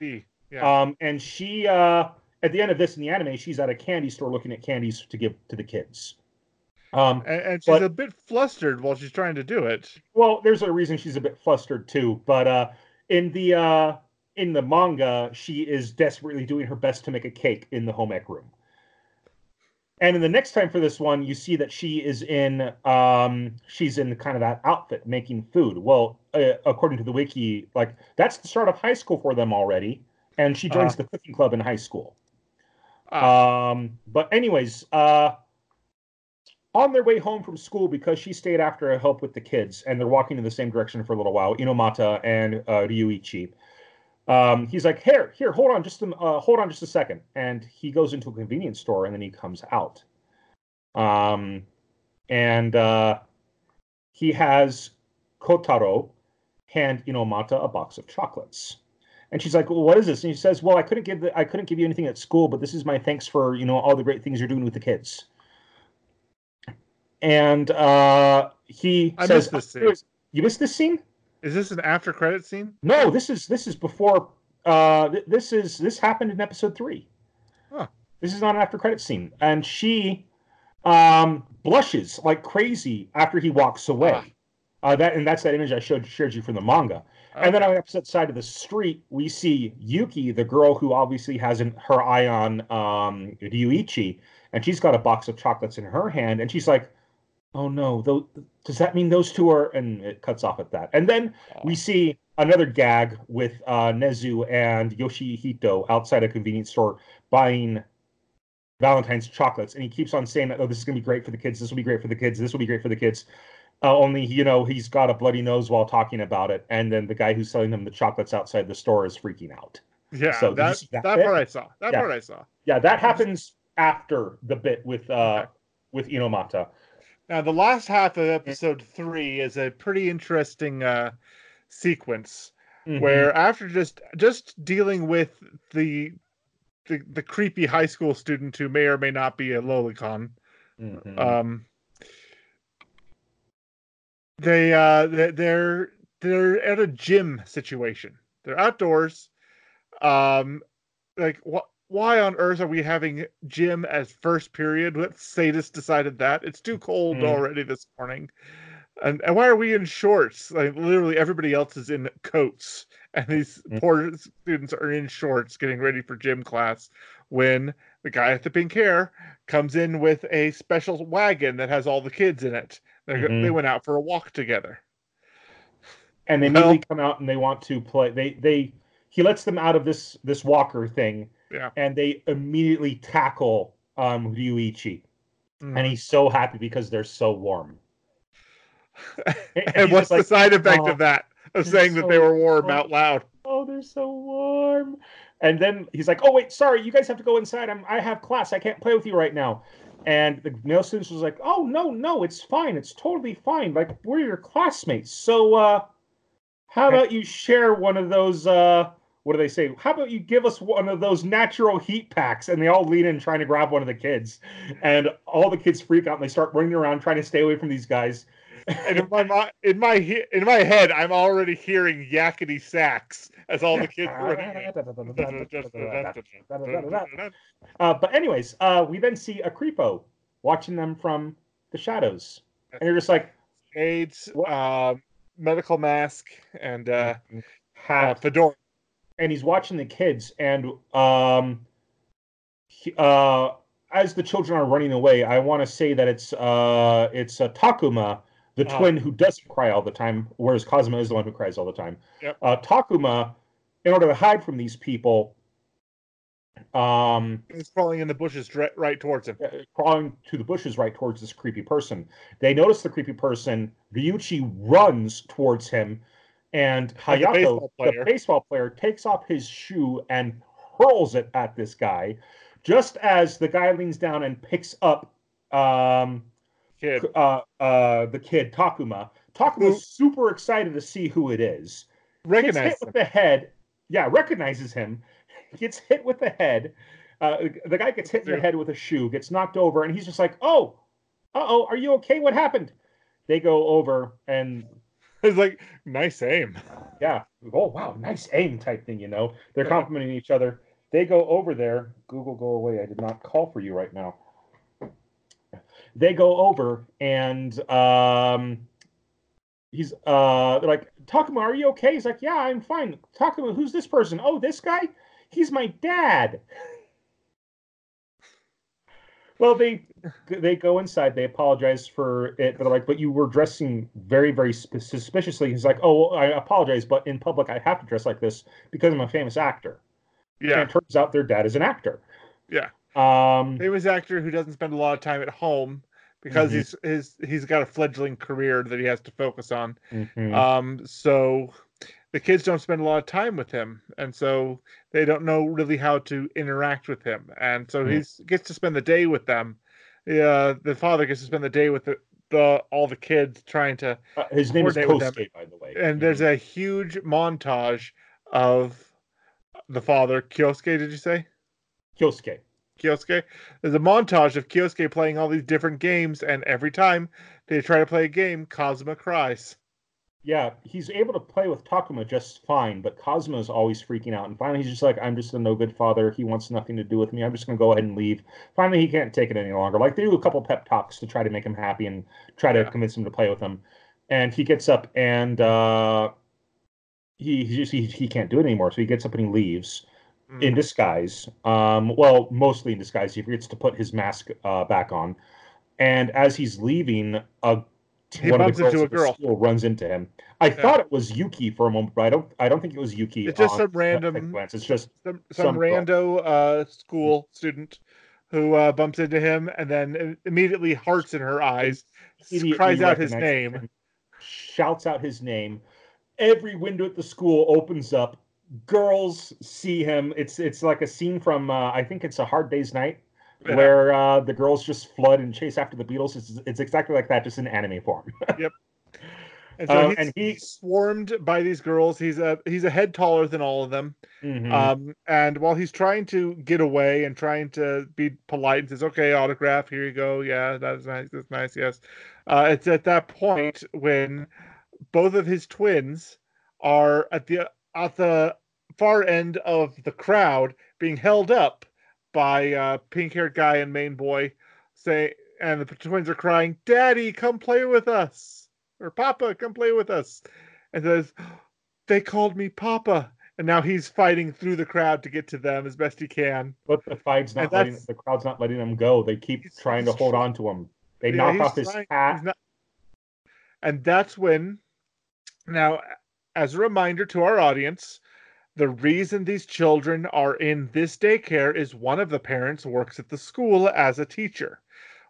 Yeah. And she, at the end of this in the anime, she's at a candy store looking at candies to give to the kids. And she's a bit flustered while she's trying to do it. Well, there's a reason she's a bit flustered too. But in the manga, she is desperately doing her best to make a cake in the home ec room. And in the next time for this one, you see that she is in kind of that outfit making food. Well, according to the wiki, like that's the start of high school for them already, and she joins the cooking club in high school. But anyways, on their way home from school, because she stayed after to help with the kids, and they're walking in the same direction for a little while, Inomata and Ryuichi. He's like, here, hold on just a second. And he goes into a convenience store, and then he comes out. And he has Kotaro hand Inomata a box of chocolates. And she's like, well, what is this? And he says, well, I couldn't give you anything at school, but this is my thanks for, all the great things you're doing with the kids. And he says, missed this scene. You missed this scene? Is this an after credit scene? No, this is before. This happened in episode 3. Huh. This is not an after credit scene, and she blushes like crazy after he walks away. That's that image I shared you from the manga. Okay. And then on the opposite side of the street, we see Yuki, the girl who obviously has her eye on Ryuichi, and she's got a box of chocolates in her hand, and she's like, oh no, does that mean those two are... And it cuts off at that. And then we see another gag with Nezu and Yoshihito outside a convenience store buying Valentine's chocolates. And he keeps on saying that, oh, this is going to be great for the kids. This will be great for the kids. This will be great for the kids. Only, he's got a bloody nose while talking about it. And then the guy who's selling them the chocolates outside the store is freaking out. Yeah, so that part I saw. Yeah, that happens after the bit with Inomata. Now, the last half of episode 3 is a pretty interesting sequence where, after just dealing with the creepy high school student who may or may not be a lolicon, they're at a gym situation. They're outdoors. Why on earth are we having gym as first period? Let's say this decided that. It's too cold already this morning. And why are we in shorts? Like, literally everybody else is in coats. And these poor students are in shorts getting ready for gym class when the guy at the pink hair comes in with a special wagon that has all the kids in it. They went out for a walk together. And they immediately come out and they want to play. He lets them out of this walker thing. Yeah. And they immediately tackle Ryuichi. And he's so happy because they're so warm. And what's the side effect of that? Of saying that they were warm out loud. Oh, they're so warm. And then he's like, oh, wait, sorry, you guys have to go inside. I have class. I can't play with you right now. And the male student was like, oh, no, it's fine. It's totally fine. Like, we're your classmates. So how about you share one of those... what do they say? How about you give us one of those natural heat packs? And they all lean in trying to grab one of the kids. And all the kids freak out and they start running around trying to stay away from these guys. And in my head, I'm already hearing yakety sax as all the kids running. But anyways, we then see a creepo watching them from the shadows. And they're just like... AIDS, medical mask, and fedora. And he's watching the kids, and as the children are running away, I want to say that it's Takuma, the twin who doesn't cry all the time, whereas Kazuma is the one who cries all the time. Yep. Takuma, in order to hide from these people... he's crawling in the bushes right towards him. Crawling to the bushes right towards this creepy person. They notice the creepy person. Ryuichi runs towards him. And Hayato, the baseball player, takes off his shoe and hurls it at this guy, just as the guy leans down and picks up the kid, Takuma. Takuma's super excited to see who it is. Recognizes him. Gets hit with the head. The guy gets hit in the head with a shoe, gets knocked over, and he's just like, oh, uh-oh, are you okay? What happened? They go over, and... It's like, nice aim. Yeah. Oh, wow, nice aim type thing, you know. They're complimenting each other. They go over there. Google, go away. I did not call for you right now. They go over, and he's they're like, Takuma, are you okay? He's like, yeah, I'm fine. Takuma, who's this person? Oh, this guy? He's my dad. Well, they go inside. They apologize for it. They're like, but you were dressing very, very suspiciously. He's like, oh, well, I apologize, but in public I have to dress like this because I'm a famous actor. Yeah. And it turns out their dad is an actor. Yeah. Famous actor who doesn't spend a lot of time at home because he's got a fledgling career that he has to focus on. So the kids don't spend a lot of time with him, and so they don't know really how to interact with him. And so he gets to spend the day with them. The father gets to spend the day with all the kids trying to his name is Kosuke, by the way. And there's a huge montage of the father, Kiyosuke, did you say? Kiyosuke. Kiyosuke. There's a montage of Kiyosuke playing all these different games, and every time they try to play a game, Kazuma cries. Yeah, he's able to play with Takuma just fine, but Kazuma's always freaking out. And finally, he's just like, I'm just a no good father. He wants nothing to do with me. I'm just going to go ahead and leave. Finally, he can't take it any longer. Like, they do a couple pep talks to try to make him happy and try to convince him to play with him. And he gets up and he can't do it anymore. So he gets up and he leaves in disguise. Well, mostly in disguise. He forgets to put his mask back on. And as he's leaving, one of the girls runs into him. I thought it was Yuki for a moment, but I don't think it was Yuki. It's just some random. It's just some rando school student who bumps into him, and then immediately hearts in her eyes, cries out his name, shouts out his name. Every window at the school opens up. Girls see him. It's like a scene from I think it's A Hard Day's Night, where the girls just flood and chase after the Beatles. It's exactly like that, just in anime form. Yep. And so he's swarmed by these girls. He's a head taller than all of them. And while he's trying to get away and trying to be polite, and says, okay, autograph, here you go. Yeah, that's nice, yes. It's at that point when both of his twins are at the far end of the crowd being held up by pink-haired guy and main boy, and the twins are crying, Daddy, come play with us, or Papa, come play with us, and says, they called me Papa, and now he's fighting through the crowd to get to them as best he can. But the crowd's not letting him go. They keep trying to hold on to him. They knock off his hat. And that's when, now, as a reminder to our audience, the reason these children are in this daycare is one of the parents works at the school as a teacher.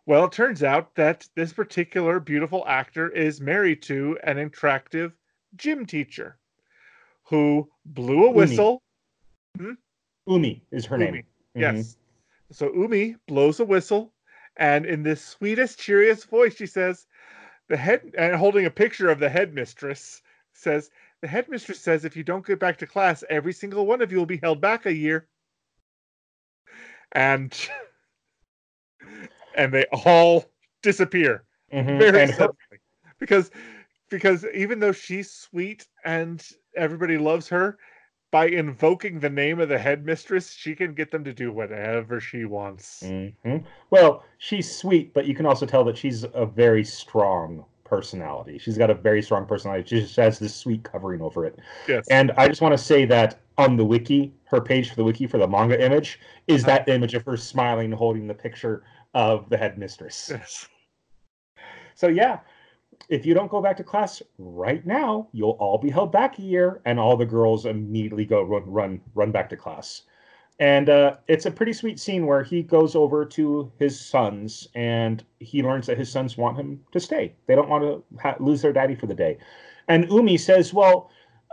Well, it turns out that this particular beautiful actor is married to an attractive gym teacher who blew a whistle. Umi is her name. Yes. So Umi blows a whistle, and in this sweetest, cheeriest voice, she says, and holding a picture of the headmistress, says, the headmistress says, if you don't get back to class, every single one of you will be held back a year. And they all disappear. Very suddenly. Because even though she's sweet and everybody loves her, by invoking the name of the headmistress, she can get them to do whatever she wants. Well, she's sweet, but you can also tell that she's a very strong personality. She's got a very strong personality. She just has this sweet covering over it. Yes. And I just want to say that on the wiki, her page for the wiki for the manga image is that image of her smiling, holding the picture of the headmistress. Yes. So yeah, if you don't go back to class right now, you'll all be held back a year, and all the girls immediately go run back to class. And it's a pretty sweet scene where he goes over to his sons, and he learns that his sons want him to stay. They don't want to lose their daddy for the day. And Umi says, well,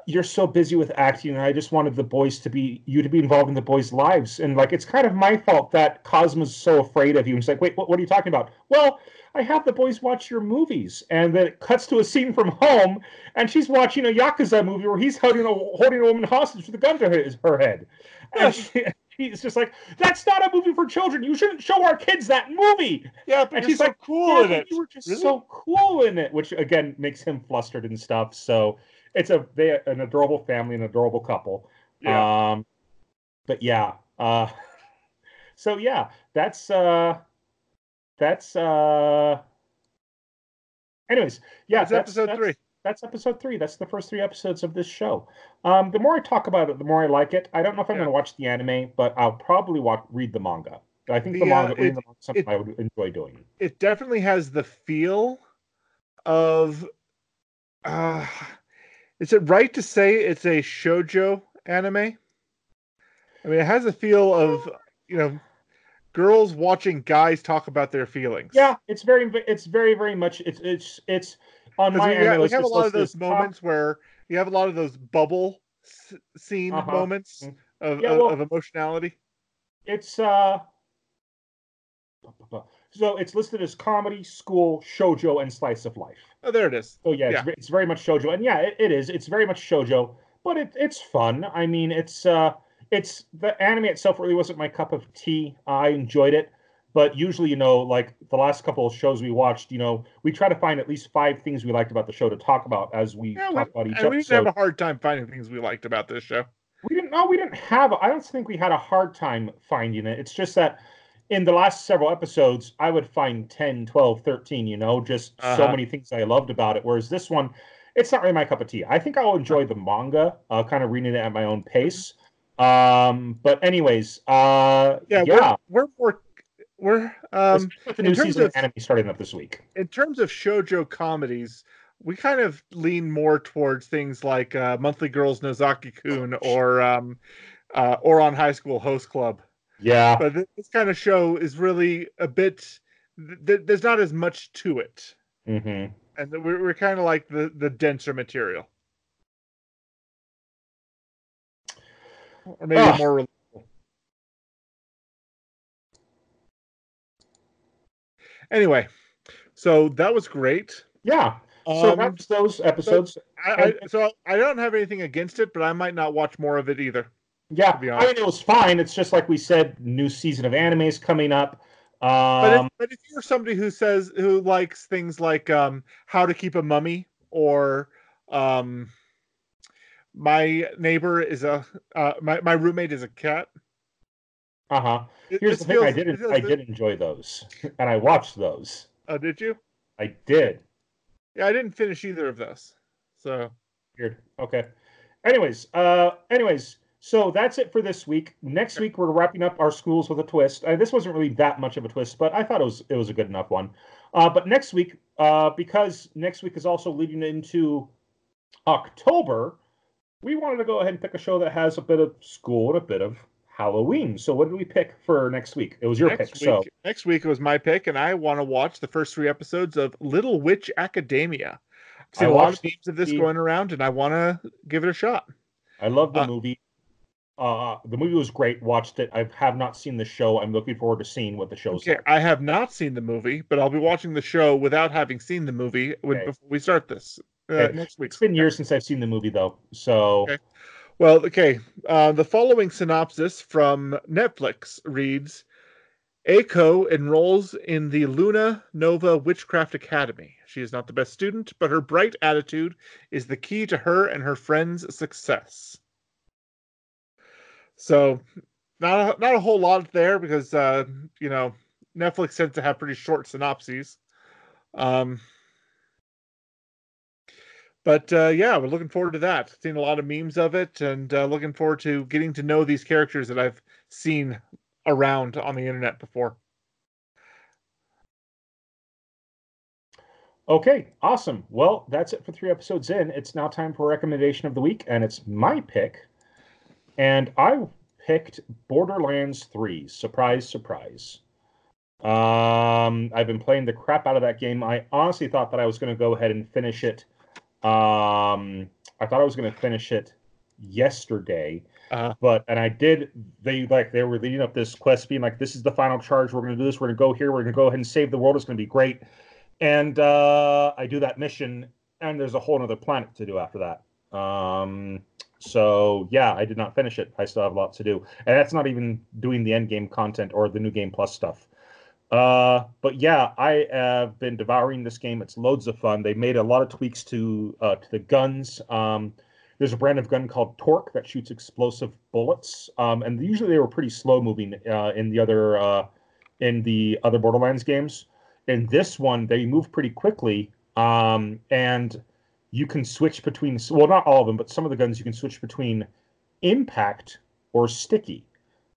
you're so busy with acting, and I just wanted you to be involved in the boys' lives. And, like, it's kind of my fault that Cosmo's so afraid of you. And he's like, wait, what are you talking about? Well, I have the boys watch your movies. And then it cuts to a scene from home, and she's watching a Yakuza movie where he's holding a woman hostage with a gun to her head. And she, he's just like, that's not a movie for children. You shouldn't show our kids that movie. Yeah, but he's so like, cool in it. You were just so cool in it, which again makes him flustered and stuff. So it's an adorable family, an adorable couple. Yeah. But yeah. So yeah, that's anyways, yeah, that's episode 3. That's episode 3. That's the first 3 episodes of this show. The more I talk about it, the more I like it. I don't know if I'm going to watch the anime, but I'll probably read the manga. I think reading the manga is something I would enjoy doing. It definitely has the feel of... is it right to say it's a shoujo anime? I mean, it has a feel of, you know... girls watching guys talk about their feelings. Yeah, it's very much on my end. We have a lot of those moments where you have a lot of those bubble scene moments of emotionality. It's so it's listed as comedy, school, shoujo, and slice of life. Oh, there it is. So yeah. It's very much shoujo, and yeah, it is. It's very much shoujo, but it's fun. I mean, it's the anime itself really wasn't my cup of tea. I enjoyed it, but usually, you know, like the last couple of shows we watched, you know, we try to find at least 5 things we liked about the show to talk about as we talk about each episode. We didn't have a hard time finding things we liked about this show. I don't think we had a hard time finding it. It's just that in the last several episodes, I would find 10, 12, 13, you know, just so many things I loved about it. Whereas this one, it's not really my cup of tea. I think I'll enjoy the manga, kind of reading it at my own pace. But anyways, we're with the new season of anime starting up this week. In terms of shoujo comedies, we kind of lean more towards things like Monthly Girls Nozaki-kun or on High School Host Club. Yeah, but this kind of show is really a bit. There's not as much to it, and we're kind of like the denser material. Or maybe more relatable. Anyway, so that was great. Yeah. So that's those episodes. I don't have anything against it, but I might not watch more of it either. Yeah. I mean, it was fine. It's just like we said, new season of anime is coming up. But if you're somebody who likes things like How to Keep a Mummy or... My neighbor is my roommate is a cat. Here's the thing: I did enjoy those, and I watched those. Oh, did you? I did. Yeah, I didn't finish either of those. So weird. Okay. Anyways, so that's it for this week. Next week we're wrapping up our schools with a twist. This wasn't really that much of a twist, but I thought it was a good enough one. But next week, because next week is also leading into October. We wanted to go ahead and pick a show that has a bit of school and a bit of Halloween. So what did we pick for next week? It was your pick. So next week it was my pick, and I want to watch the first 3 episodes of Little Witch Academia. I've seen a lot of memes of this going around, and I want to give it a shot. I love the movie. The movie was great. Watched it. I have not seen the show. I'm looking forward to seeing what the show's like. I have not seen the movie, but I'll be watching the show without having seen the movie before we start this. Next week. It's been years since I've seen the movie, though. So, the following synopsis from Netflix reads: Aiko enrolls in the Luna Nova Witchcraft Academy. She is not the best student, but her bright attitude is the key to her and her friends' success. So, not a whole lot there because you know, Netflix tends to have pretty short synopses. But, yeah, we're looking forward to that. Seeing a lot of memes of it and looking forward to getting to know these characters that I've seen around on the internet before. Okay, awesome. Well, that's it for 3 episodes in. It's now time for recommendation of the week, and it's my pick. And I picked Borderlands 3. Surprise, surprise. I've been playing the crap out of that game. I honestly thought that I was going to go ahead and finish it. I thought I was going to finish it yesterday, but I did. They were leading up this quest, being like, "This is the final charge. We're going to do this. We're going to go here. We're going to go ahead and save the world. It's going to be great." And I do that mission, and there's a whole other planet to do after that. So yeah, I did not finish it. I still have a lot to do. And that's not even doing the end game content or the new game plus stuff. But yeah, I have been devouring this game. It's loads of fun. They made a lot of tweaks to the guns. There's a brand of gun called Torque that shoots explosive bullets. And usually they were pretty slow moving in the other Borderlands games. In this one, they move pretty quickly. And you can switch between, well, not all of them, but some of the guns you can switch between impact or sticky.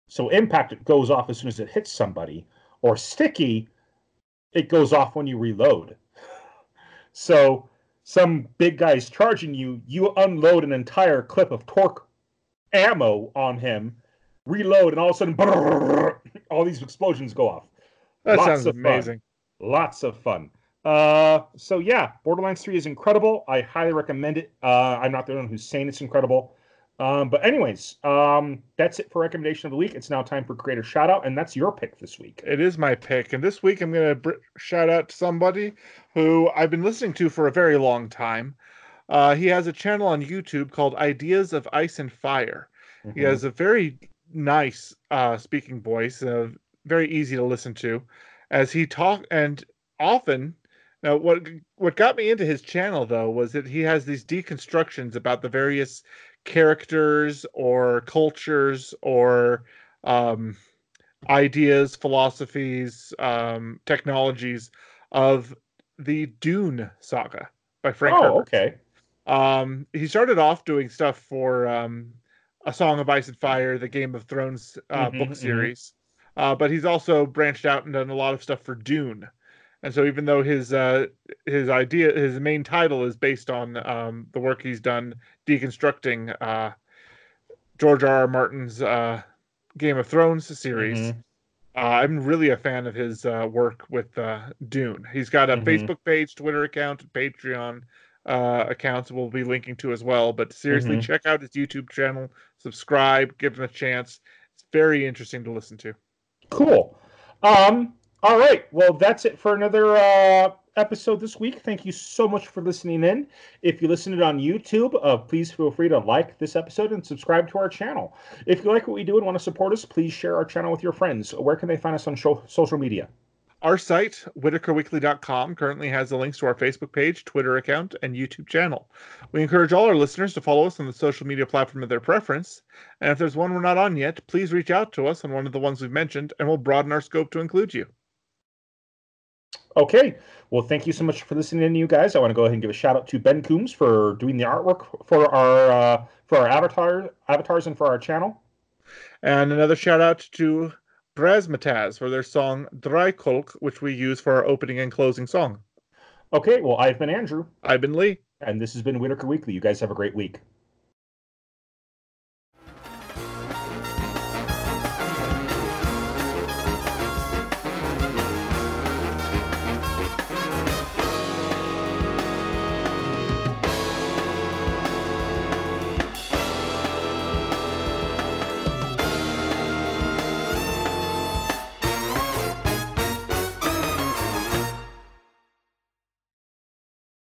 So impact, it goes off as soon as it hits somebody. Or sticky, it goes off when you reload. So some big guy's charging you, you unload an entire clip of Torque ammo on him, reload, and all of a sudden, brrr, all these explosions go off. That sounds amazing. Lots of fun. So yeah, Borderlands 3 is incredible. I highly recommend it. I'm not the only one who's saying it's incredible. But anyways, that's it for recommendation of the week. It's now time for creator shout out, and that's your pick this week. It is my pick, and this week I'm going to shout out somebody who I've been listening to for a very long time. He has a channel on YouTube called Ideas of Ice and Fire. Mm-hmm. He has a very nice speaking voice, very easy to listen to as he talks, and often. Now, what got me into his channel, though, was that he has these deconstructions about the various characters or cultures or ideas, philosophies, technologies of the Dune saga by Frank Herbert. Oh, okay. He started off doing stuff for A Song of Ice and Fire, the Game of Thrones book series, but he's also branched out and done a lot of stuff for Dune. And so even though his main title is based on the work he's done deconstructing George R. R. Martin's Game of Thrones series, I'm really a fan of his work with Dune. He's got a Facebook page, Twitter account, Patreon accounts we'll be linking to as well. But seriously, check out his YouTube channel, subscribe, give him a chance. It's very interesting to listen to. Cool. All right, well, that's it for another episode this week. Thank you so much for listening in. If you listened on YouTube, please feel free to like this episode and subscribe to our channel. If you like what we do and want to support us, please share our channel with your friends. Where can they find us on social media? Our site, WhitakerWeekly.com, currently has the links to our Facebook page, Twitter account, and YouTube channel. We encourage all our listeners to follow us on the social media platform of their preference. And if there's one we're not on yet, please reach out to us on one of the ones we've mentioned, and we'll broaden our scope to include you. Okay, well, thank you so much for listening in, you guys. I want to go ahead and give a shout out to Ben Coombs for doing the artwork for our avatars and for our channel. And another shout out to Brasmataz for their song Dreikolk, which we use for our opening and closing song. Okay, well, I've been Andrew. I've been Lee. And this has been Whitaker Weekly. You guys have a great week.